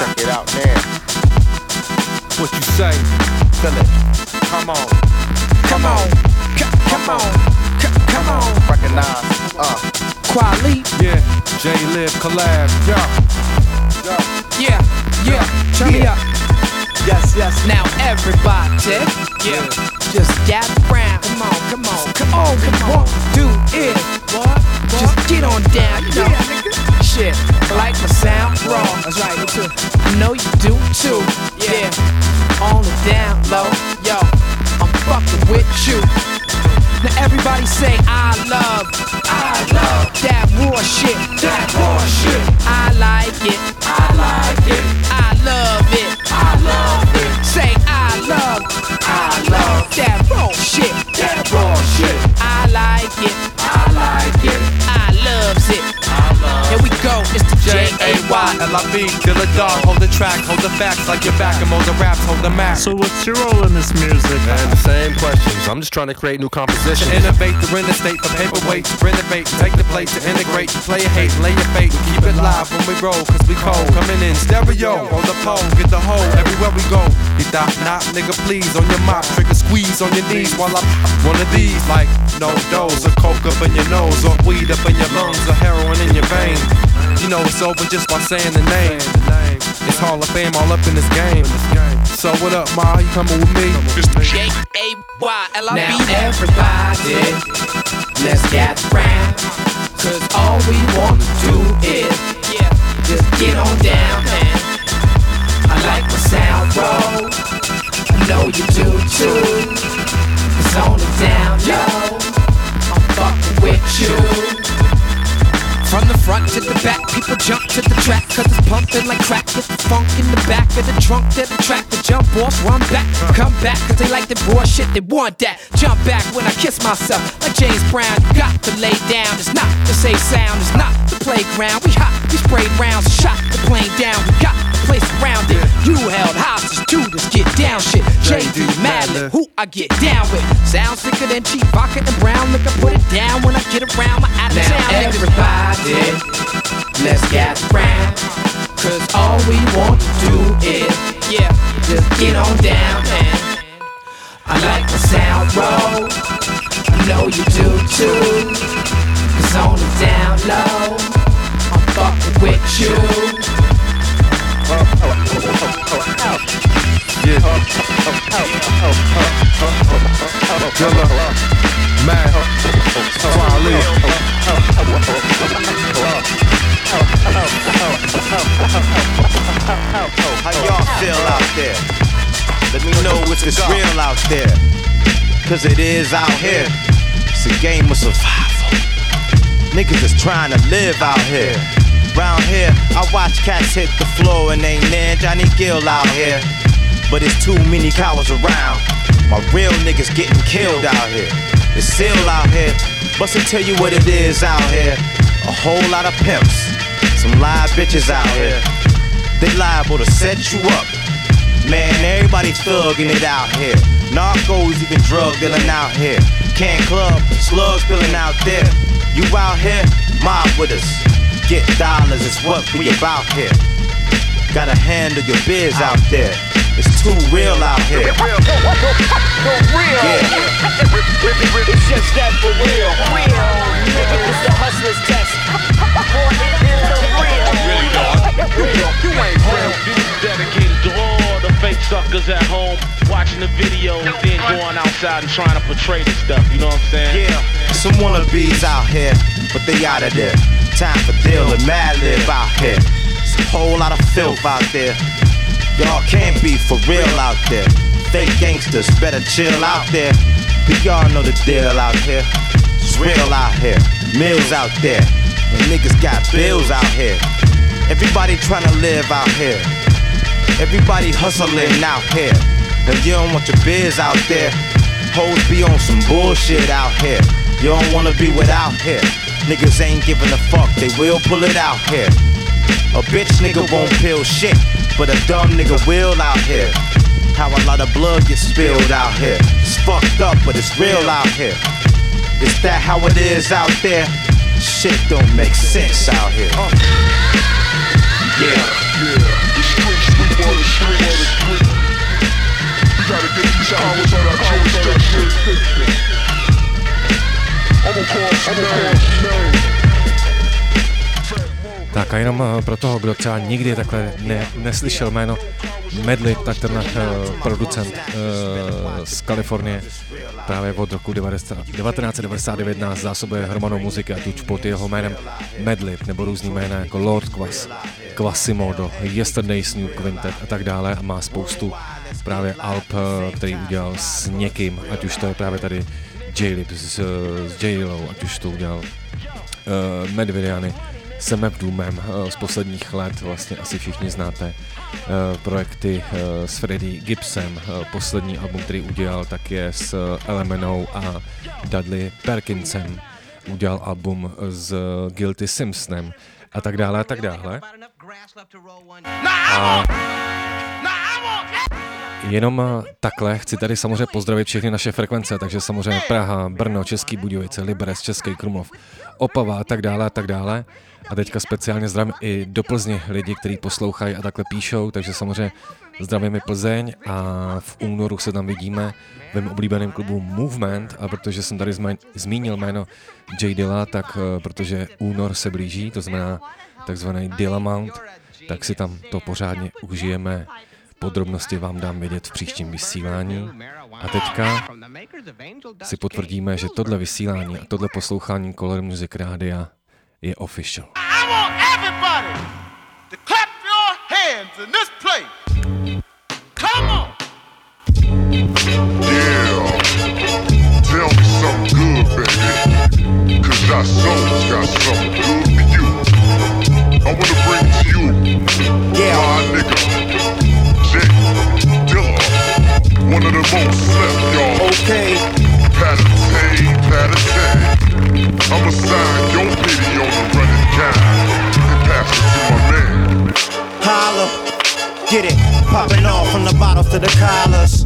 Check it out, man. What you say? Feel it. Come on. Recognize. Quali. Yeah. Jaylib collab. Yeah. Turn me up. Yes. Now everybody. Yeah. Just gap round. Come on. Do it. What? Just get on down, yo. Yeah, shit, I like my sound raw. That's right, you too. I know you do too. Yeah. On the down low, yo. I'm fucking with you. Now everybody say I love that war shit. I like it. I love it. Say I love that raw shit. I like it. I loves it. Here we go, it's the J-A-Y-L-I-B, Dilla dog, hold the track, hold the facts, like your back, and hold the raps, hold the max. So what's your role in this music? Man, the same questions, I'm just trying to create new compositions. To innovate, to renovate, for paperweights, renovate, take the place, to integrate, play your hate, lay your fate, keep it live when we roll, cause we cold. Coming in stereo, on the pole, get the hole, everywhere we go. You thought not, nigga, please, on your mop, trigger squeeze on your knees, while I'm one of these, like, no dose, or coke up in your nose, or weed up in your lungs, or heroin in your veins. You know it's over just by saying the name. It's Hall of Fame all up in this game. So what up, Ma? You coming with me? J-A-Y-L-I-B. Now everybody, let's get round. Cause all we wanna do is just get on down, man. I like my sound roll, I know you do too. It's on the down, yo. I'm fucking with you. From the front to the back, people jump to the track, cause it's pumping like crack. It's funk in the back of the trunk, they're the track. The jump off, run back, come back, cause they like the raw shit, they want that. Jump back when I kiss myself, like James Brown. You got to lay down, it's not the safe sound, it's not the playground. We hot, we sprayed rounds, shot the plane down. We got the place around it, you held hostage to this get down shit. J.D. Madlib, who I get down with. Sound sicker than cheap vodka and brown liquor. Put it down when I get around my out of town. Now everybody, let's get round, cause all we want to do is just get on down, man. I like the sound roll, I know you do too. Cause on the down low, I'm fucking with you. How y'all feel out there? Let me know if it's real out there. Cause it is out here. It's a game of survival. Niggas is trying to live out here. Round here, I watch cats hit the floor and they near Johnny Gill out here. But it's too many cowards around. My real niggas getting killed out here. It's still out here. But to tell you what it is out here. A whole lot of pimps, some live bitches out here. They liable to set you up. Man, everybody thugging it out here. Narcos even drug dealing out here. Can't club, slugs spilling out there. You out here, mob with us. Get dollars, it's what we about here. Gotta handle your biz out there. It's too real out here. Yeah. It's just that for real. Nigga, it's the hustler's test. Real. You ain't real. You dedicated to all the fake suckers at home watching the videos, then going outside and trying to portray this stuff. You know what I'm saying? Yeah. Some wannabes out here, but they out of there. Time for Dill and Madlib out here. It's a whole lot of filth out there. Y'all can't be for real out there. Fake gangsters better chill out there. But y'all know the deal out here. It's real out here. Mills out there. And niggas got bills out here. Everybody tryna live out here. Everybody hustling out here. If you don't want your biz out there, hoes be on some bullshit out here. You don't wanna be without here. Niggas ain't giving a fuck, they will pull it out here. A bitch nigga won't peel shit, but a dumb nigga will out here. How a lot of blood gets spilled out here. It's fucked up, but it's real out here. Is that how it is out there? Shit don't make sense out here. Yeah. We gotta get these hours on our toes, that shit. Tak a jenom pro toho, kdo třeba nikdy takhle neslyšel jméno Madlib, tak ten producent z Kalifornie právě od roku 1999 nás zásobuje hromadou muziky a tuč pod jeho jménem Madlib, nebo různý jména jako Lord Quas, Quasimodo, Yesterday's New Quintet a tak dále, a má spoustu právě alb, který udělal s někým, ať už to je právě tady Jaylib s J Dillou, ať už to udělal Madvillainy se Mapdoomem. Z posledních let vlastně asi všichni znáte projekty s Freddie Gibbsem. Poslední album, který udělal, tak je s Elemenou a Dudley Perkinsem. Udělal album s Guilty Simpsonem a tak dále a tak dále. A jenom takhle chci tady samozřejmě pozdravit všechny naše frekvence, takže samozřejmě Praha, Brno, Český Budějovice, Liberec, Český Krumlov, Opava a tak dále a tak dále. A teďka speciálně zdravím i do Plzně lidi, kteří poslouchají a takhle píšou, takže samozřejmě zdravím i Plzeň a v únoru se tam vidíme ve mém oblíbeném klubu Movement, a protože jsem tady zmínil jméno J Dilla, tak protože únor se blíží, to znamená takzvaný Dilla Mount, tak si tam to pořádně užijeme. Podrobnosti vám dám vědět v příštím vysílání. A teďka si potvrdíme, že tohle vysílání a tohle poslouchání Color Music Radio je official. One of the most slept, y'all. Okay. Pat-a-tay. I'ma sign your pity on the running guy and pass it to my man. Holla. Get it. Popping off from the bottles to the collars.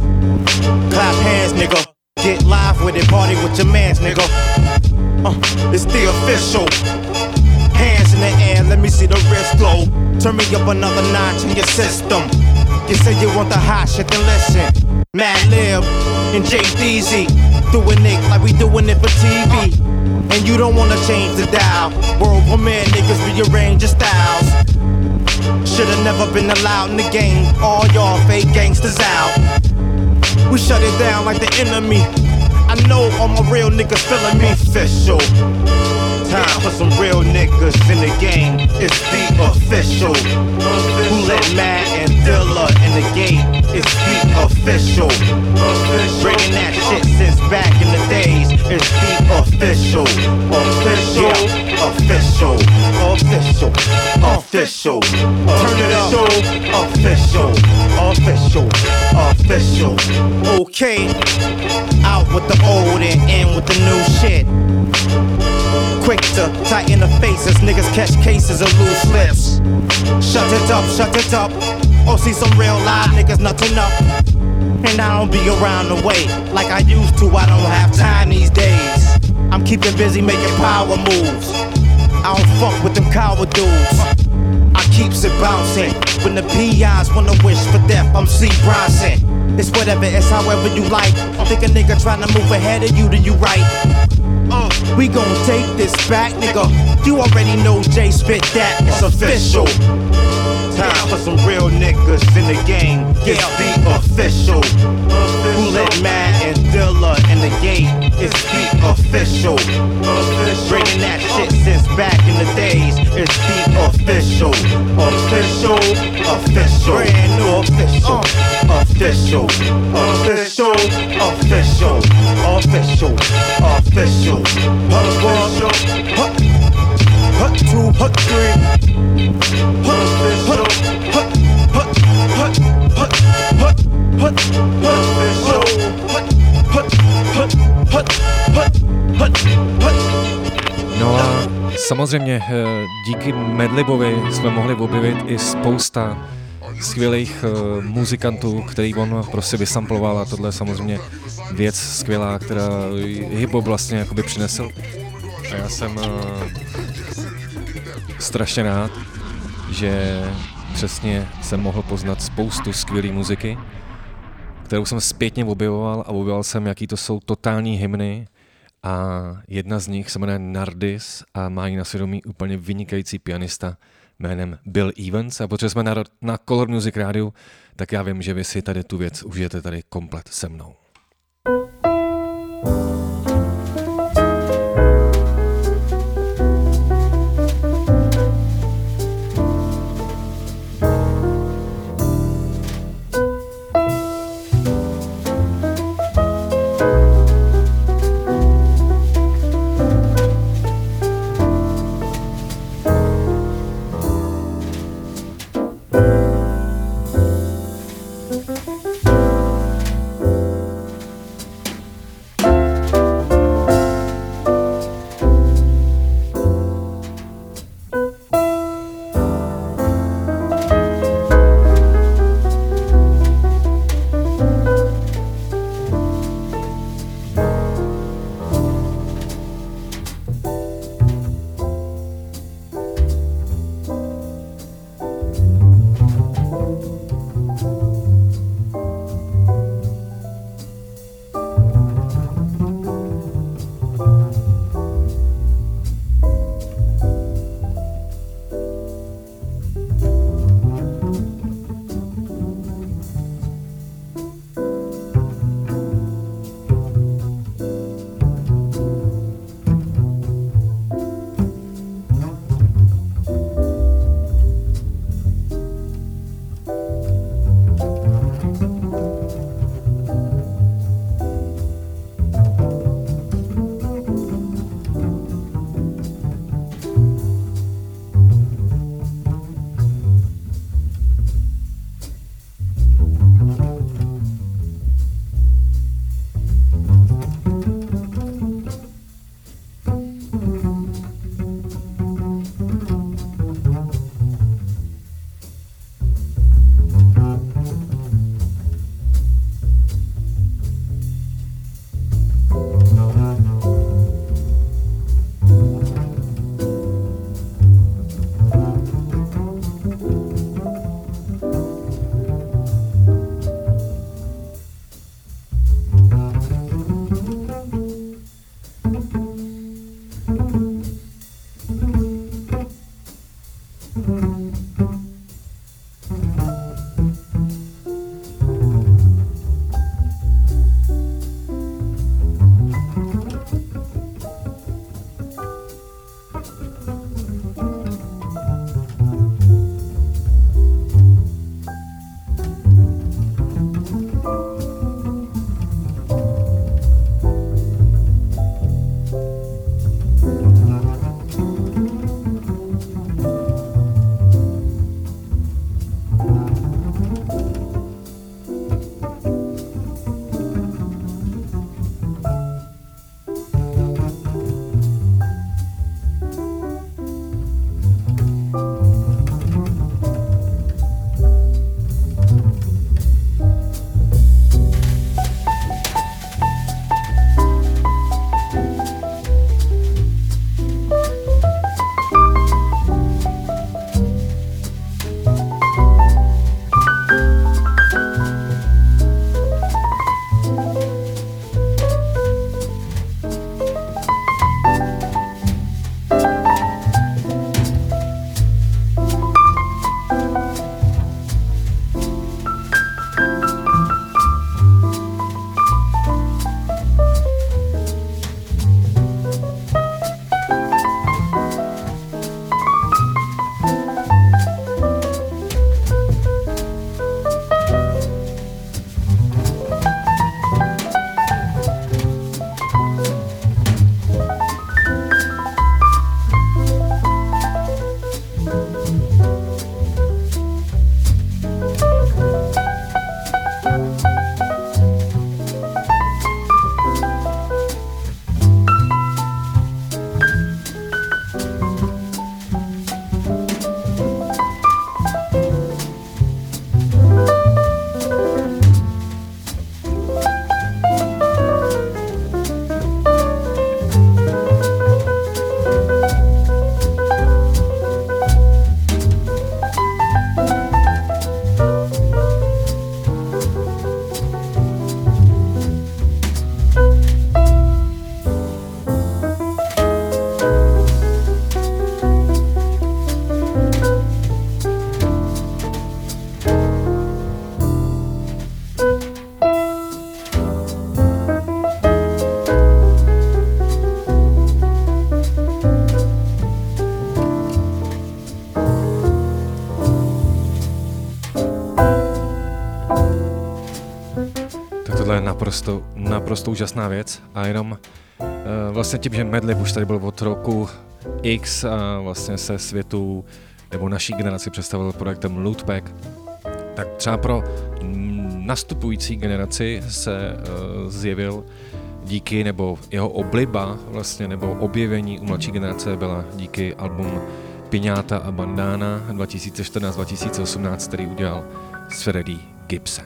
Clap hands, nigga. Get live with it. Party with your mans, nigga. It's the official. Hands in the air. Let me see the wrist glow. Turn me up another notch in your system. You say you want the hot shit, then listen. Madlib and JDZ doing it like we doing it for TV, and you don't wanna change the dial. World premiere niggas rearrange your styles. Shoulda never been allowed in the game. All y'all fake gangsters out. We shut it down like the enemy. I know all my real niggas feeling me. Official. Time for some real niggas in the game. It's the official. Who let Mad and Dilla in the game? It's the official. Bringing that shit since back in the days. It's the official. Official. Yeah. Official. Official. Official. Turn it up. Official. Official. Official. Okay. Out with the old and in with the new shit. Quick to tighten the faces, niggas catch cases and loose lips. Shut it up, or see some real live niggas nuttin' up. And I don't be around the way, like I used to, I don't have time these days. I'm keeping busy making power moves, I don't fuck with them coward dudes. I keeps it bouncing, when the peons wanna wish for death, I'm C. Bronson. It's whatever, it's however you like, I think a nigga tryna move ahead of you, do you right? We gon' take this back, nigga. You already know Jay spit that. It's official. Time for some real niggas in the game. It's the official. Who let Mad and Dilla in the game is the official. Bringing that shit since back in the days. It's the official. Official, official. Brand new official. Official, official, official. Official, official. Official. Hut two, hut three, hut, hut, hut, hut, hut, hut, hut, hut, hut, hut, hut. No a samozřejmě díky Madlibovi jsme mohli objevit i spousta skvělých muzikantů, který on prostě vysamploval, a tohle je samozřejmě věc skvělá, která hip-hop vlastně jakoby přinesl. A já jsem strašně rád, že přesně jsem mohl poznat spoustu skvělý muziky, kterou jsem zpětně objevoval, a objevoval jsem, jaký to jsou totální hymny, a jedna z nich se jmenuje Nardis a má ji na svědomí úplně vynikající pianista jménem Bill Evans, a protože jsme na Color Music Radio, tak já vím, že vy si tady tu věc užijete tady komplet se mnou. naprosto úžasná věc a jenom vlastně tím, že Madlib už tady byl od roku X a vlastně se světu nebo naší generaci představil projektem Lootpack, tak třeba pro nastupující generaci se zjevil díky, nebo jeho obliba vlastně, nebo objevení u mladší generace byla díky album Piňáta a bandána 2014-2018, který udělal s Freddie Gibbsem.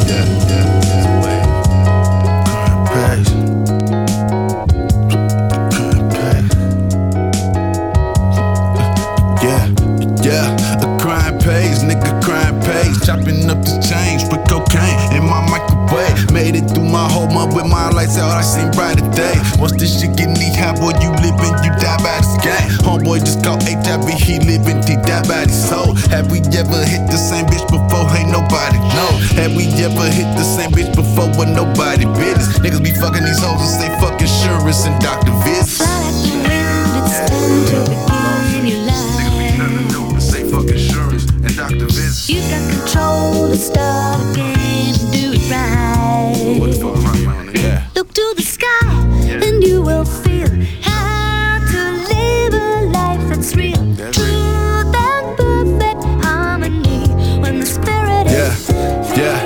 Chopping up the change with cocaine in my microwave. Made it through my whole month with my lights out, I seen brighter days. Once this shit get knee high, boy, you livin', you die by this game. Homeboy just got HIV, he livin', he die by his soul. Have we ever hit the same bitch before? Ain't nobody know. Have we ever hit the same bitch before with nobody business? Niggas be fucking these hoes and say fuck insurance and Dr. Viz. You got control to start a game and do it right. Yeah. Look to the sky, yeah, and you will feel how to live a life that's real. Yeah. Truth and perfect harmony when the spirit, yeah, is free. Yeah.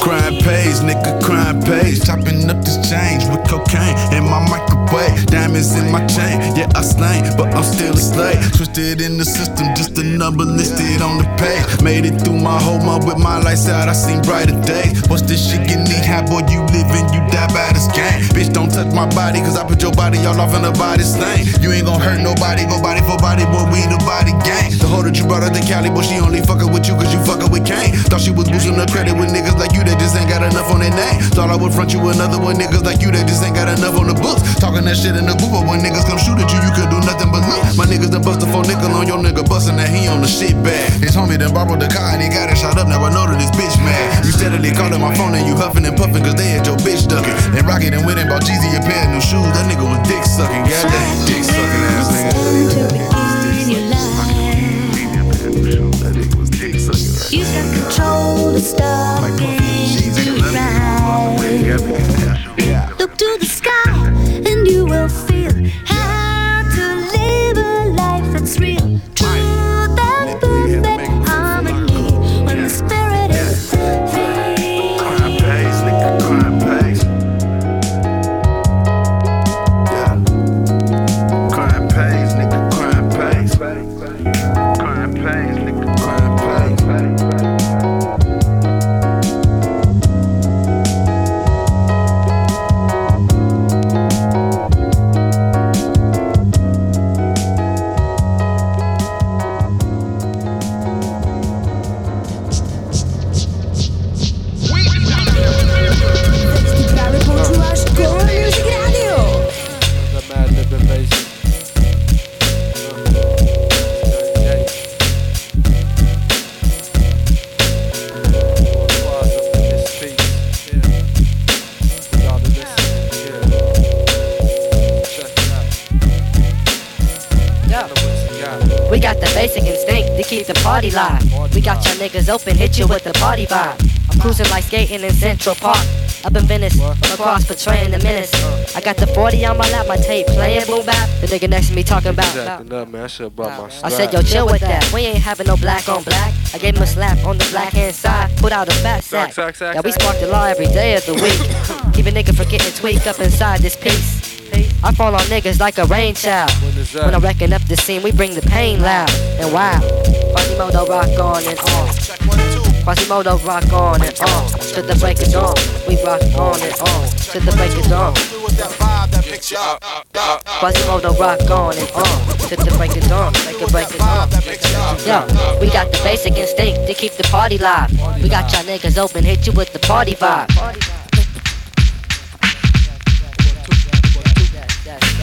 Crime pays, nigga, crime pays. Chopping up this change with cocaine in my microwave. Diamonds in my chain, yeah, I slain, but I'm still a slave. Twisted in the system, just a number listed on the page. Made it through my whole month with my lights out, I seen brighter days. Once this shit get knee high, boy, you livin', you die by this game. Bitch, don't touch my body, cause I put your body all off in the body stain. You ain't gon' hurt nobody, go body for body, boy, we the body gang. The hoe that you brought up to Cali, boy, she only fuckin' with you cause you fuckin' with Kane. Thought she was boosting her credit with niggas like you that just ain't got enough on their name. Thought I would front you another one, niggas like you that just ain't got enough on the books. Talking that shit in the group, but when niggas come shoot at you, you could do nothing but look. My niggas done bust a full nickel on your nigga bustin' that he on the shit bag. His homie done borrowed the car and he got it shot up, now I know that this bitch mad. You steadily callin' my phone and you huffin' and puffin' cause they had your bitch duckin'. And Rocket and Winning bought Jeezy a pair of new shoes, that nigga was dick suckin', goddamn dick suckin' ass nigga. That nigga was dick suckin'. You got control to stop and do right. Look to the sky and you will feel how to live a life that's real. Truth and perfect harmony when the spirit is free. Crime pays, nigga, crime pays. Yeah. Crime pays, nigga, crime pays. Crime pays, nigga, crime pays. We got your niggas open, hit you with the party vibe. I'm cruising like skating in Central Park. Up in Venice, across portraying the menace. I got the 40 on my lap, my tape playing boom bap. The nigga next to me talking about man, I said yo chill with that, we ain't having no black on black. I gave him a slap on the black hand side, put out a fat sack. Yeah, we spark the law every day of the week. Keep a nigga from getting tweaked up inside this piece. I fall on niggas like a rain child. When I reckon up the scene, we bring the pain loud and wild. Quasimodo rock on and on. Quasimodo rock on and on. To the break of dawn, we rock on and on. To the break of dawn. Quasimodo rock on and on. To the break of dawn, break of dawn. Yo, we got the basic instinct to keep the party live. We got y'all niggas open, hit you with the party vibe.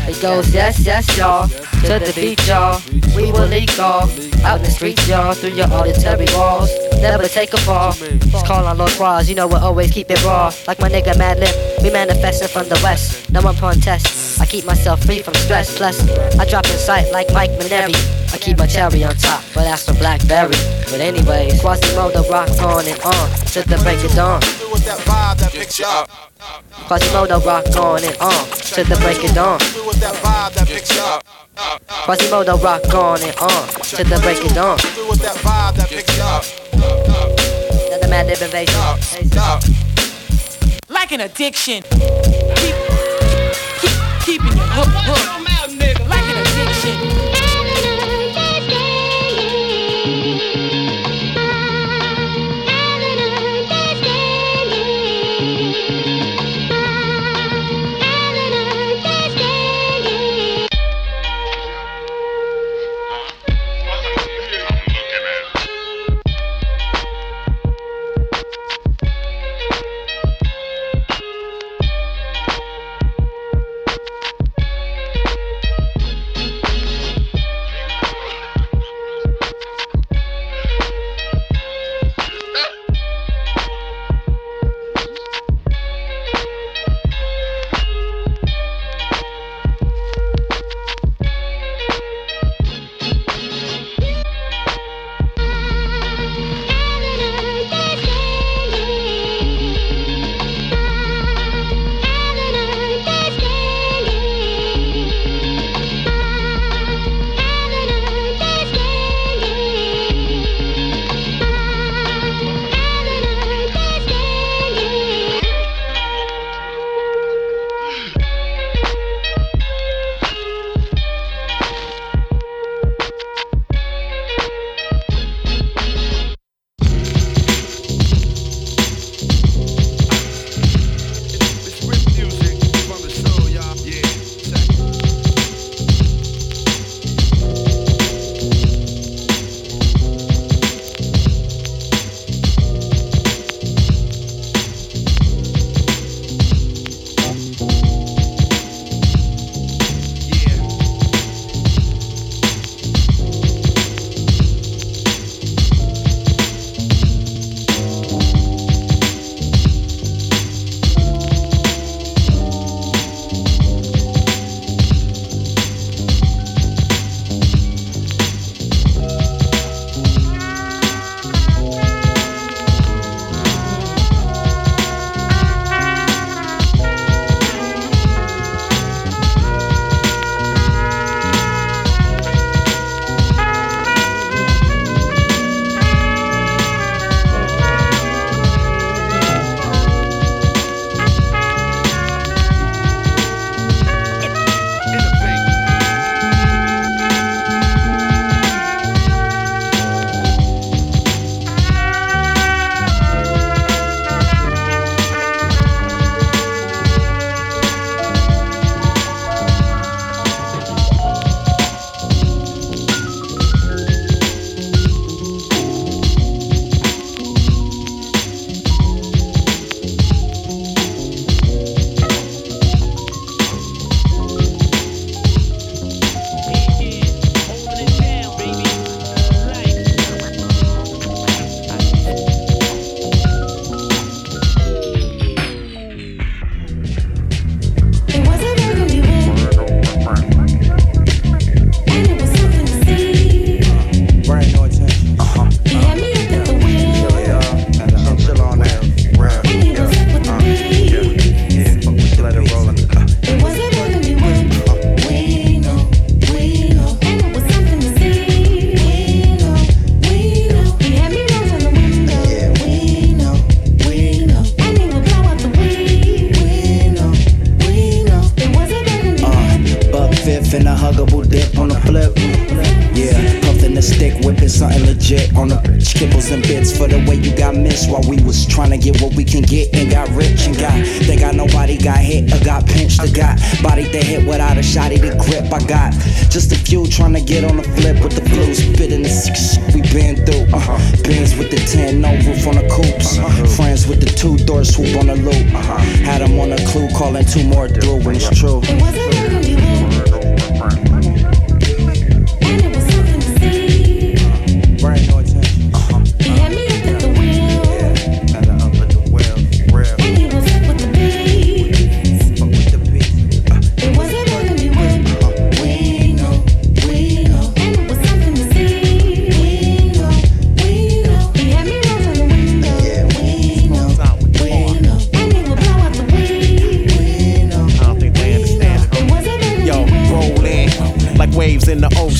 It goes yes, yes, y'all, to the beat, y'all. We will leak off, out in the streets, y'all, through your auditory walls. never take a fall. It's called on Lord Frost, you know we'll always keep it raw. Like my nigga Madlib, we manifesting from the west. No one contest, I keep myself free from stress. Plus, I drop in sight like Mike Maneri. I keep my cherry on top, but that's from Blackberry. But anyways, Quasimo the rock on and on to the break of dawn. Quasimo the rock on and on to the break of dawn. Quasimodo rock on and on to the break of dawn. The Madlib invasion. Like an addiction, keeping you hooked. Like an addiction.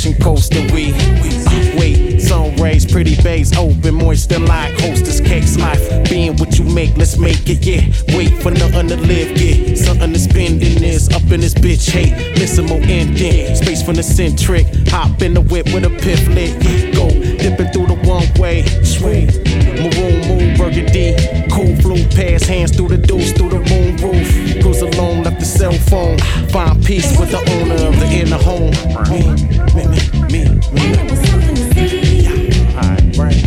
ocean coast and we wait. Sun rays, pretty bays, open, moisture like hostess cakes. Life being what you make, let's make it, yeah. Wait for nothing to live, get something to spend in this. Up in this bitch, hate, missimo ending. Space from the centric, hop in the whip with a piff lit. Go, dipping through the one way, swing. Maroon moon, burgundy, cool blue, pass hands through the deuce, through the moon roof. Cruise alone, left the cell phone. Find peace with the owner of the inner home. Me. And it was something to see. Yeah. All right, right.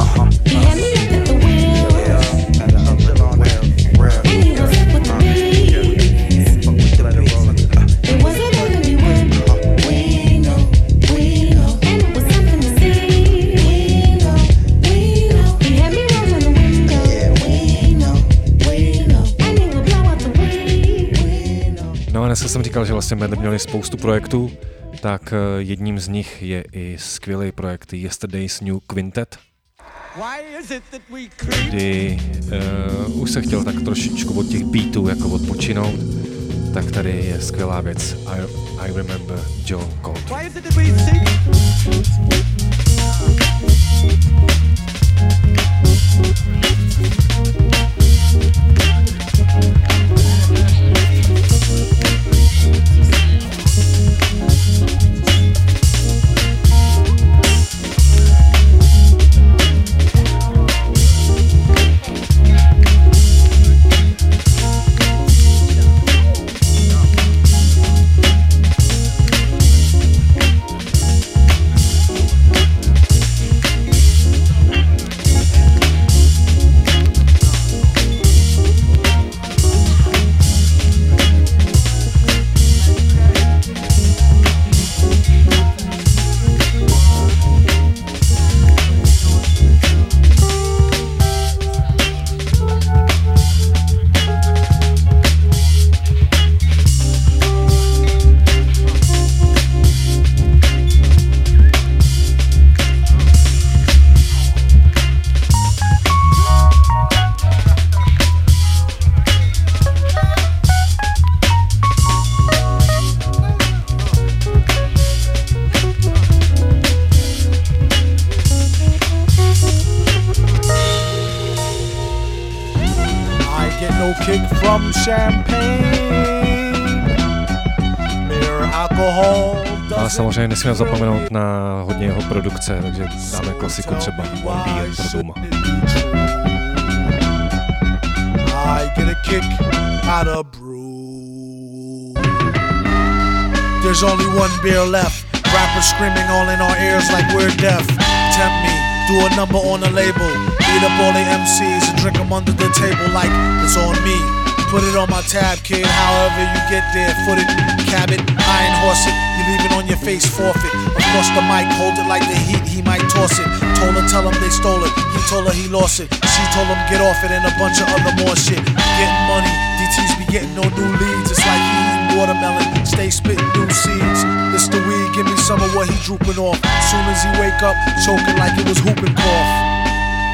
Uh-huh. He had me up at the wheel. Yeah. And I was on the rail. And he was up with the beat. Yeah. But we let it roll. It wasn't gonna be one. We know. And it was something to see. We know. He had me rolling the window. Yeah. We know. And he would blow out the window. No a dneska jsem říkal, že vlastně Madlib měli spoustu projektů. Tak jedním z nich je I skvělý projekt Yesterday's New Quintet, kdy už se chtěl tak trošičku od těch beatů jako odpočinout, tak tady je skvělá věc I Remember Joe Colt. Ale samozřejmě nesmíme zapomenout na hodně jeho produkce, takže dáme klasiku třeba Ambient pro Duma. I get a kick out of brew. There's only one beer left. Rappers screaming all in our ears like we're deaf. Tempt me, do a number on a label. Beat up all the MCs and drink them under the table like it's on me. Put it on my tab, kid, however you get there. Foot it, cab it, iron horse it. You leave it on your face, forfeit. Across the mic, hold it like the heat, he might toss it. Told her, tell him they stole it. He told her he lost it. She told him get off it and a bunch of other more shit. Getting money, DTs be getting no new leads. It's like he eating watermelon, stay spitting new seeds. This the weed, give me some of what he drooping off. Soon as he wake up, choking like it was whooping cough.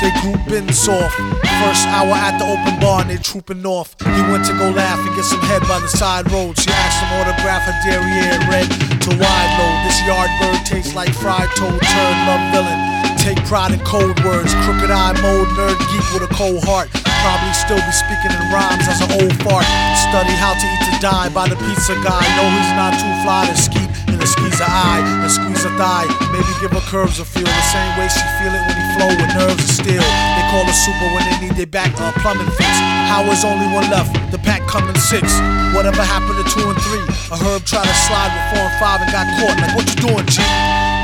They groupin' soft. First hour at the open bar and they trooping off. He went to go laugh and get some head by the side road. She asked him autograph her derriere red to wide load. This yard bird tastes like fried toad, turd, love villain. Take pride in cold words. Crooked eye mode, nerd geek with a cold heart. Probably still be speaking in rhymes as an old fart. Study how to eat to die by the pizza guy. No, he's not too fly to skeet in a squeeze a eye, and squeeze a thigh. Maybe give her curves a feel the same way she feel it when he flow with nerves of steel. They call her super when they need their back on plumbing fix. How is only one left? The pack coming six. Whatever happened to 2 and 3? A herb tried to slide with 4 and 5 and got caught. Like what you doing, G?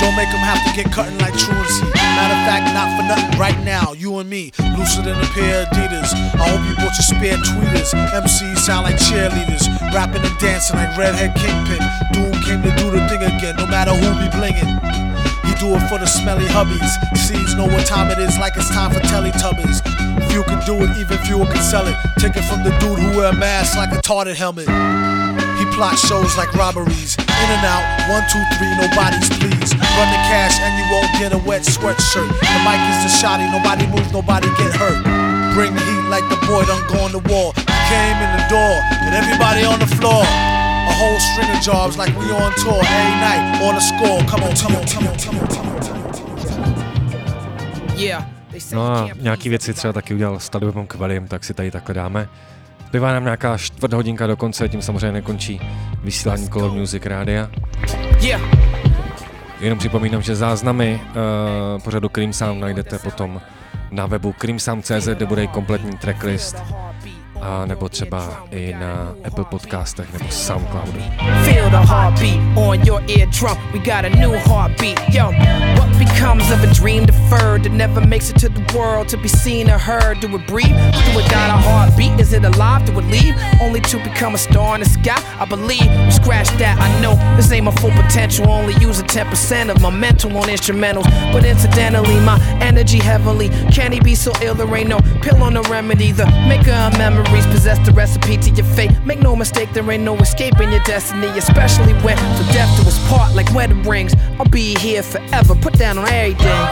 Don't make them have to get cutting like truancy. Matter of fact, not for nothing. Right now, you and me, looser than a pair of Adidas. I hope you bought your spare tweeters. MCs sound like cheerleaders, rapping and dancing like redhead kingpin. Dude came to do the thing again, no matter who be blingin'. He do it for the smelly hubbies. Seeds know what time it is, like it's time for Teletubbies. Few can do it, even fewer can sell it. Take it from the dude who wear a mask like a tarted helmet. He plot shows like robberies. In and out, 1, 2, 3, nobody's please. Run the cash and you won't get a wet sweatshirt. The mic is the shotty, nobody moves, nobody get hurt. Bring the heat like the boy done gone to war. He came in the door and everybody on the floor. A whole string of jobs like we on tour every night on the score. Come on. Yeah. No a nějaký věci třeba taky udělal s Ludbeckem Kubalium, tak si tady takhle dáme. Zbývá nám nějaká čtvrthodinka do konce, tím samozřejmě nekončí vysílání Color Music Rádia. Jenom připomínám, že záznamy pořadu Cream Sound najdete potom na webu creamsound.cz, kde bude i kompletní tracklist, a nebo třeba i na Apple podcastech nebo Soundcloudu. Feel the heartbeat on your eardrum. We got a new heartbeat. Yo, what becomes of a dream deferred that never makes it to the world to be seen or heard? Do it breathe? Do it die? A heartbeat? Is it alive? Do it leave? Only to become a star in the sky? I believe. Scratch that. I know this ain't my full potential. Only using 10% of my mental on instrumentals. But incidentally, my energy heavily. Can he be so ill? There ain't no pill on the remedy. The maker of memory. Possess the recipe to your fate. Make no mistake, there ain't no escaping your destiny, especially when the death to us part like wedding rings. I'll be here forever, put down on everything.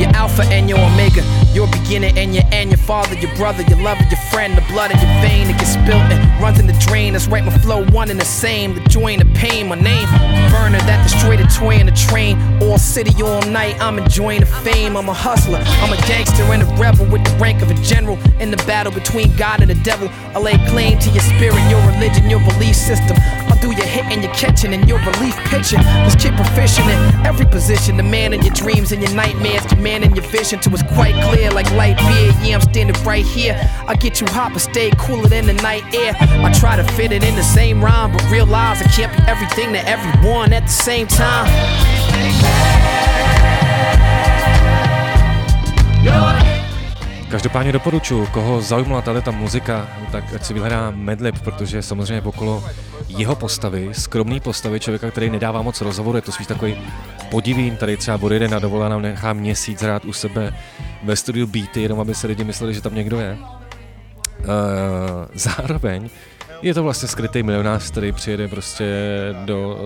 Your alpha and your omega, your beginner and your father, your brother, your lover, your friend, the blood in your vein that gets spilt and runs in the drain. That's right, my flow, one and the same, the joy and the pain, my name, burner that destroyed a toy and a train. All city, all night, I'm enjoying the fame. I'm a hustler, I'm a gangster and a rebel with the rank of a general in the battle between God and the devil. I lay claim to your spirit, your religion, your belief system. I'll do your hit in your kitchen and your relief pitching. Let's keep proficient in every position, the man in your dreams and your nightmares, the man in your vision till it's quite clear like light beer. Yeah, I'm standing right here. I get you hot but stay cooler than the night air. I try to fit it in the same rhyme but realize I can't be everything to everyone at the same time. Každopádně doporučuji, koho zaujmula tato muzika, tak ať si vyhledá Madlib, protože samozřejmě okolo jeho postavy, skromný postavy člověka, který nedává moc rozhovoru, je to spíš takový podivín, tady třeba bude jeden na dovolenou, nám nechá měsíc hrát u sebe ve studiu beaty, jenom aby se lidi mysleli, že tam někdo je. Zároveň je to vlastně skrytý milionář, který přijede prostě do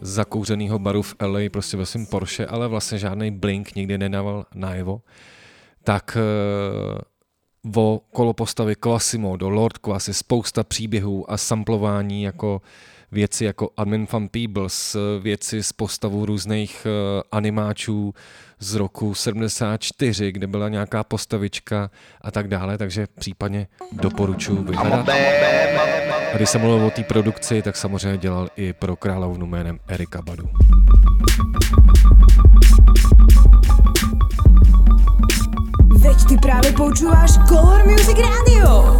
zakouřenýho baru v LA prostě ve svým Porsche, ale vlastně žádný blink nikdy nedával najevo. Tak okolo postavy Quasimodo, Lord Quasi, spousta příběhů a samplování jako věci jako Admin Van Peebles, věci z postavu různých animáčů z roku 74, kde byla nějaká postavička a tak dále, takže případně doporučuji vyhledat. A když jsem mluvil o té produkci, tak samozřejmě dělal i pro královnu jménem Erika Badu. Veď ty právě počúvaš Color Music Radio.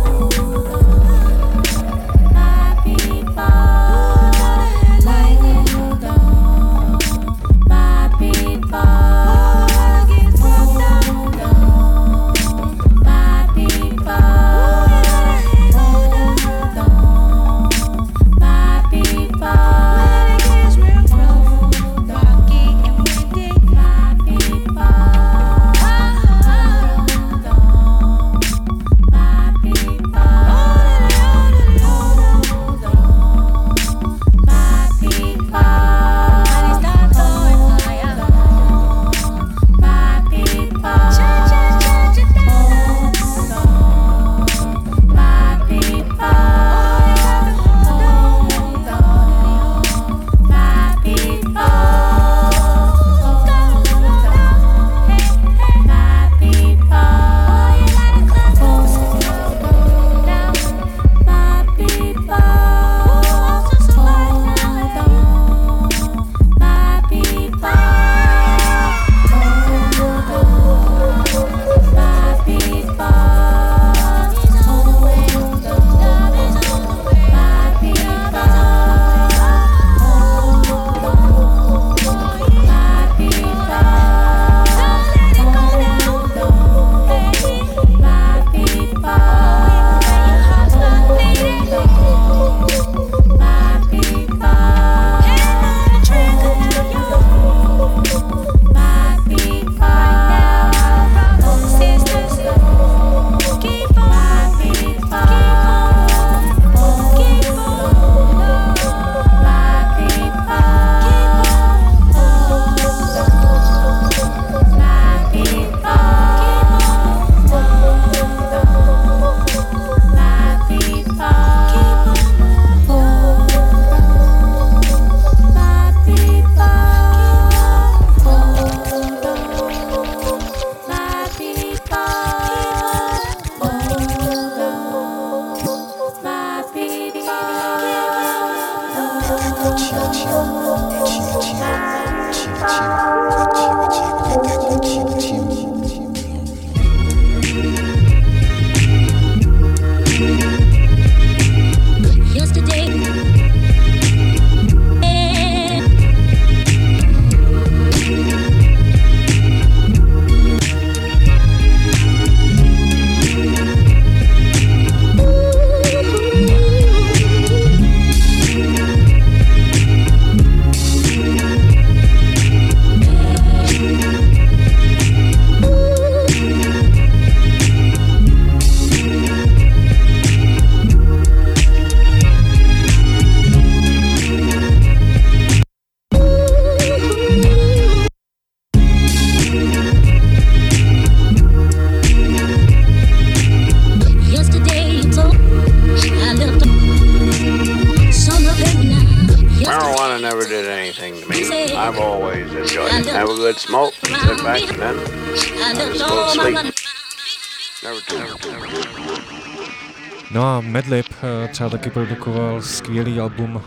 No a Madlib třeba taky produkoval skvělý album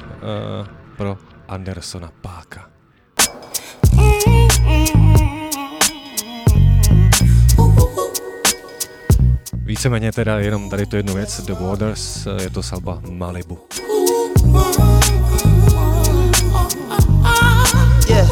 pro Andersona Páka. Víceméně teda jenom tady tu jednu věc, The Waters, je to z alba Malibu. Yeah.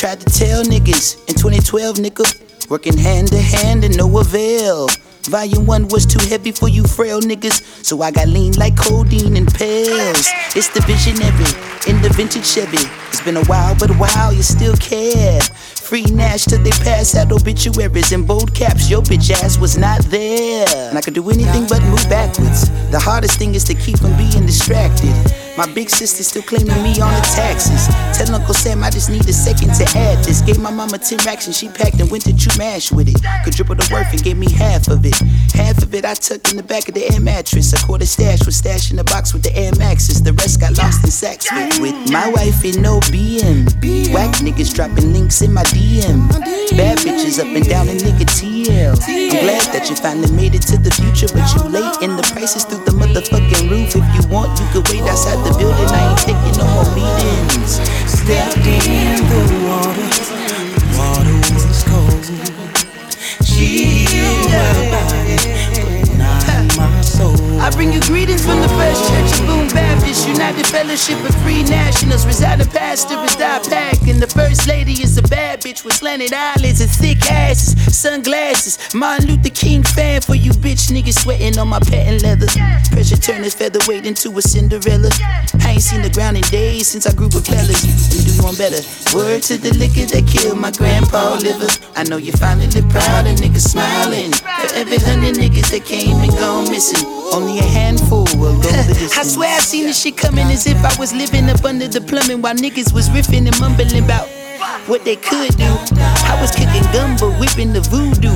Tried to tell niggas in 2012, nigga. Working hand to hand and no avail. Volume 1 was too heavy for you frail niggas, so I got lean like codeine and pills. It's the visionary in the vintage Chevy. It's been a while, but wow, you still care. Free Nash till they pass out obituaries in bold caps. Your bitch ass was not there. And I could do anything but move backwards. The hardest thing is to keep from being distracted. My big sister still claiming me on the taxes. Tell Uncle Sam I just need a second to add this. Gave my mama 10 racks and she packed and went to chew mash with it. Could dribble the worth and gave me half of it. Half of it I tucked in the back of the air mattress. A quarter stash was stashed in the box with the Air Maxes. The rest got lost in sacks with my wife in no BM. Whack niggas dropping links in my DM. Bad bitches up and down in nigga TL. I'm glad that you finally made it to the future, but you late and the prices through the motherfucking roof. If you want, you could wait outside the building, I ain't taking no more meetings. Stepped in the water was cold. She knew about it, but not my soul. I bring you greetings from the First Church of Boom Baptist, United Fellowship of Free Nationals. Residing pastor is our pack, and the First Lady is a bad bitch with slanted eyelids and thick asses, sunglasses. Martin Luther King fan for you bitch niggas sweating on my patent leather. Pressure turn his featherweight into a Cinderella. I ain't seen the ground in days since I grew with fellas. We do one better. Word to the liquor that killed my grandpa liver. I know you finally look proud of niggas smiling. For every 100 niggas that came and gone missing, only a handful will go the distance. I swear I seen this shit coming as if I was living up under the plumbing while niggas was riffing and mumbling about what they could do. I was kicking gumbo, whipping the voodoo.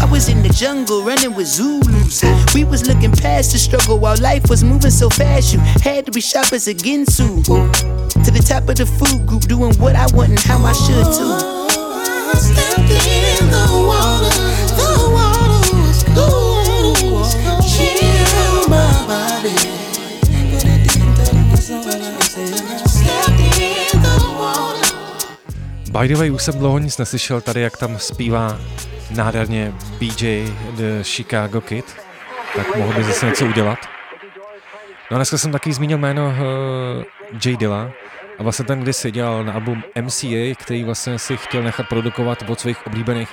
I was in the jungle, running with Zulus. We was looking past the struggle while life was moving so fast. You had to be sharp as a Ginsu. To the top of the food group, doing what I want and how I should too. I stepped in the water was cold. Chill my body. But I didn't tell you so much. Stepped in the water. By the way, už jsem dlouho nic neslyšel tady, jak tam zpívá nádherně BJ The Chicago Kid, tak mohl by zase něco udělat. No a dneska jsem taky zmínil jméno J Dilla a vlastně ten kdysi dělal na album MCA, který vlastně si chtěl nechat produkovat od svých oblíbených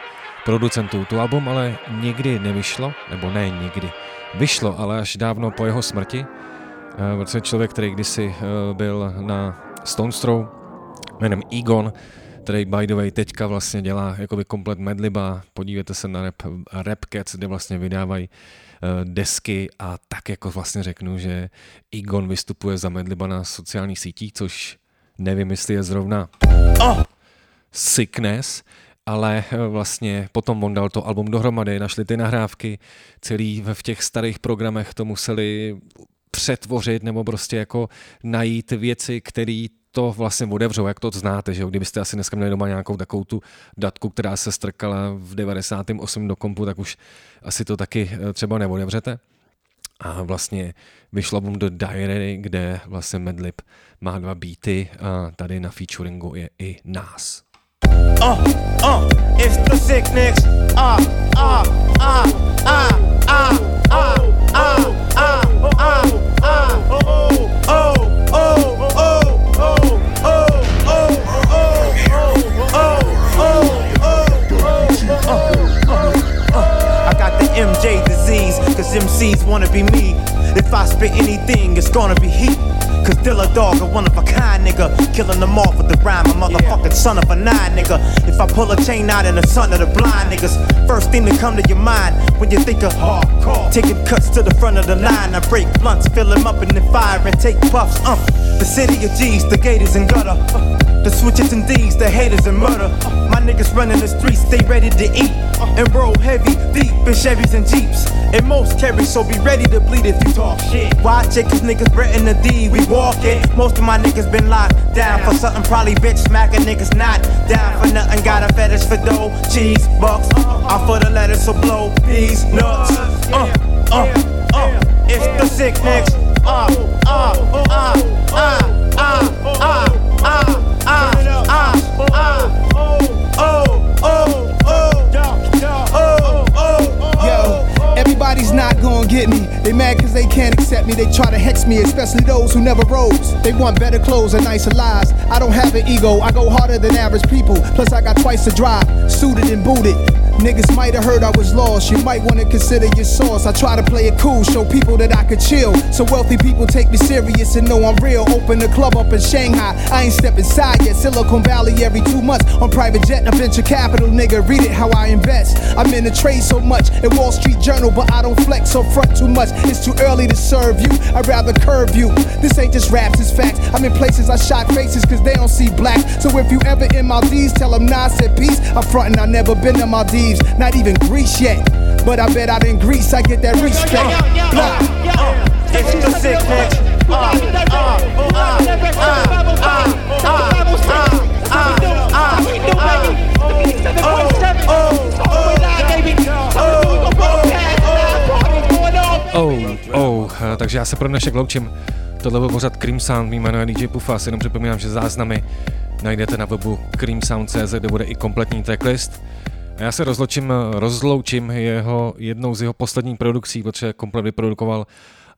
producentů. To album ale nikdy nevyšlo, nebo ne nikdy, vyšlo, ale až dávno po jeho smrti. Vlastně člověk, který kdysi byl na Stones Throw jménem Egon, který by the way teďka vlastně dělá jakoby komplet Madliba, podívejte se na Rap Cats, kde vlastně vydávají desky a tak jako vlastně řeknu, že Egon vystupuje za Madliba na sociálních sítích, což nevím, jestli je zrovna sickness, ale vlastně potom on dal to album dohromady, našli ty nahrávky, celý v těch starých programech to museli přetvořit nebo prostě jako najít věci, které to vlastně odevřou, jak to znáte, že jo? Kdybyste asi dneska měli doma nějakou takovou tu datku, která se strkala v 98 do kompu, tak už asi to taky třeba neodevřete. a vlastně vyšla bum do Diary, kde vlastně Madlib má 2 beaty a tady na featuringu je i Nás. It's the sickness. I got the MJ disease, cause MCs wanna be me. If I spit anything, it's gonna be heat. Cause Dilla dog, a one of a kind nigga, killing them off with the rhyme, a motherfucking son of a nine nigga. If I pull a chain out in the son of the blind niggas, first thing to come to your mind when you think of hardcore, taking cuts to the front of the line, I break blunts, fill them up in the fire and take puffs. The city of G's, the gators and gutter, the switches and D's, the haters and murder. My niggas running the streets, they ready to eat and roll heavy, deep in Chevys and Jeeps, and most carry, so be ready to bleed if you talk shit. Why check these niggas, Brett and the D, we walk it. Most of my niggas been locked down for something, probably bitch smacking niggas not down for nothing. Got a fetish for dough, cheese, bucks, I for the letters, so blow these nuts. It's the sick niggas. Everybody's not gonna get me. They mad cause they can't accept me. They try to hex me, especially those who never rose. They want better clothes and nicer lives. I don't have an ego, I go harder than average people. Plus I got twice the drive, suited and booted. Niggas might have heard I was lost. You might wanna consider your source. I try to play it cool, show people that I could chill, so wealthy people take me serious and know I'm real. Open the club up in Shanghai, I ain't step inside yet. Silicon Valley every 2 months on private jet and venture capital. Nigga, read it how I invest. I'm in the trade so much, in Wall Street Journal, but I don't flex or front too much. It's too early to serve you, I'd rather curve you. This ain't just raps, it's facts. I'm in places I shot faces cause they don't see black. So if you ever in Maldives, tell them Nas said peace. I'm frontin', I never been to Maldives, not even Greece yet, but I bet out in Greece I get that respect. It's the sick mix. Takže já se pro dnešek loučím. Tohle byl pořad Cream Sound, mý jméno je DJ Poofas, jenom připomínám, že záznamy najdete na webu creamsound.cz, kde bude i kompletní tracklist. A já se rozloučím jednou z jeho posledních produkcí, protože komplet vyprodukoval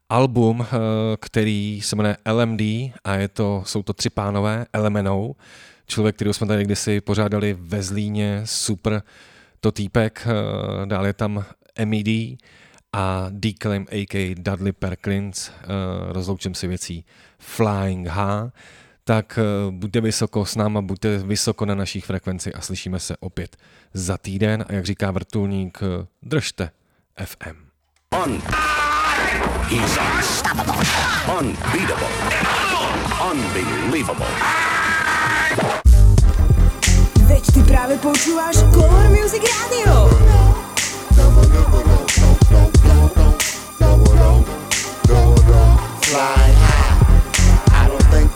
album, který se jmenuje LMD a jsou to 3 pánové, LMNO, člověk, kterého jsme tady kdysi pořádali ve Zlíně, super, to týpek, dále je tam MED a Declaim a.k.a. Dudley Perkins, rozloučím si věcí Flying H. Tak buďte vysoko s náma, buďte vysoko na našich frekvenci a slyšíme se opět za týden. A jak říká vrtulník, držte FM. On. He's unstoppable. Unbeatable. Unbelievable. Teď ty právě počíváš Color Music Radio.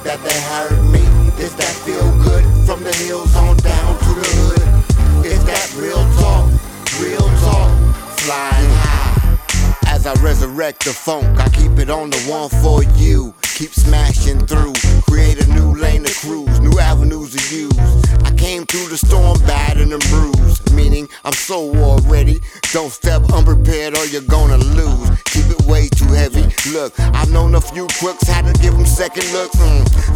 That they hired me, is that feel good, from the hills on down to the hood, is that real talk, flying high, as I resurrect the funk, I keep it on the one for you, keep smashing through, create a new lane to cruise, new avenues to use, I came through the storm battered and bruised, meaning I'm so already, don't step unprepared or you're gonna lose, keep it way too heavy. Look, I've known a few crooks, had to give them second looks.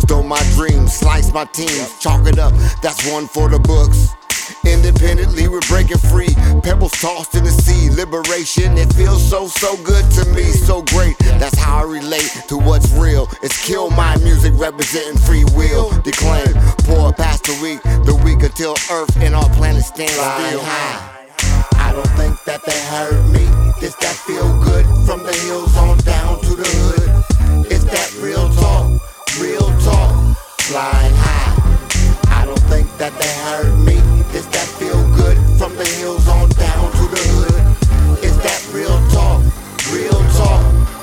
Stole my dreams, sliced my teams, chalk it up, that's one for the books. Independently we're breaking free, pebbles tossed in the sea, liberation, it feels so good to me, so great, that's how I relate to what's real, it's kill my music representing free will, declaim, pour past the week until earth and our planet stand still. I don't think that they heard me, does that feel good, from the hills on down to the hood, is that real talk, flying high, I don't think that they heard me, does that feel good, from the hills on down to the hood, is that real talk,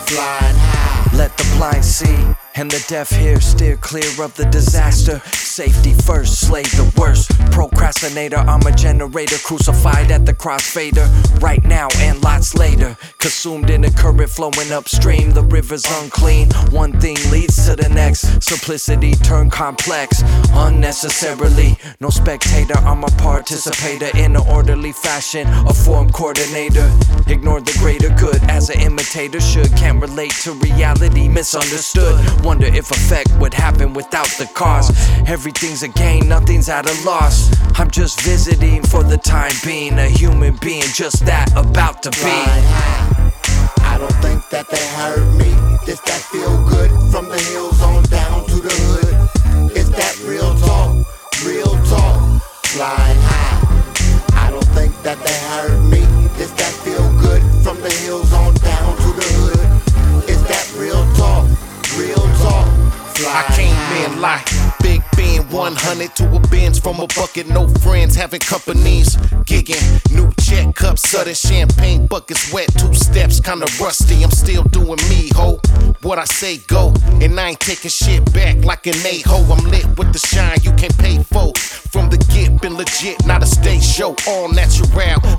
flying high, let the blind see, and the deaf hear, steer clear of the disaster, safety first, slay the worst, procrastinate. procrastinator. I'm a generator, crucified at the crossfader. Right now and lots later, consumed in the current flowing upstream. The river's unclean, one thing leads to the next. Simplicity turned complex unnecessarily. No spectator, I'm a participator in an orderly fashion, a form coordinator. Ignore the greater good as an imitator should. Can't relate to reality, misunderstood. Wonder if effect would happen without the cause. Everything's a gain, nothing's at a loss. I'm just visiting for the time being, a human being, just that, about to be. I don't think that they heard me. It's that feel good, from the hills on down to the hood. It's that real talk, real talk. Flying high. I don't think that they heard me. It's that feel good, from the hills on down to the hood. It's that real talk, real talk. Flying high. I can't be a lie. Big Ben 100 to a Benz from a bucket. No friends, having companies, gigging. New check cups, sudden champagne buckets wet. Two steps, kinda rusty. I'm still doing me, ho. What I say, go. And I ain't taking shit back like an a-ho. I'm lit with the shine, you can't pay for. From the get, been legit, not a stage show. All natural,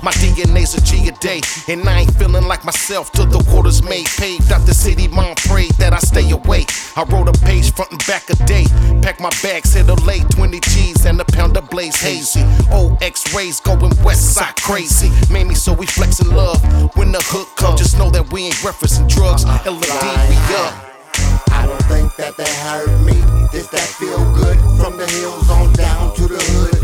my DNA's a G a day. And I ain't feeling like myself till the quarter's made. Paved out the city, mom prayed that I stay away. I wrote a page front and back a day. Pack my bags, hit a late 20 G's and a pound of blaze hazy. Old X-rays going west side crazy. Made me so we flexin' love. When the hook come, just know that we ain't referencing drugs. LOD, we up. I don't think that they heard me. It's that feel good, from the hills on down to the hood.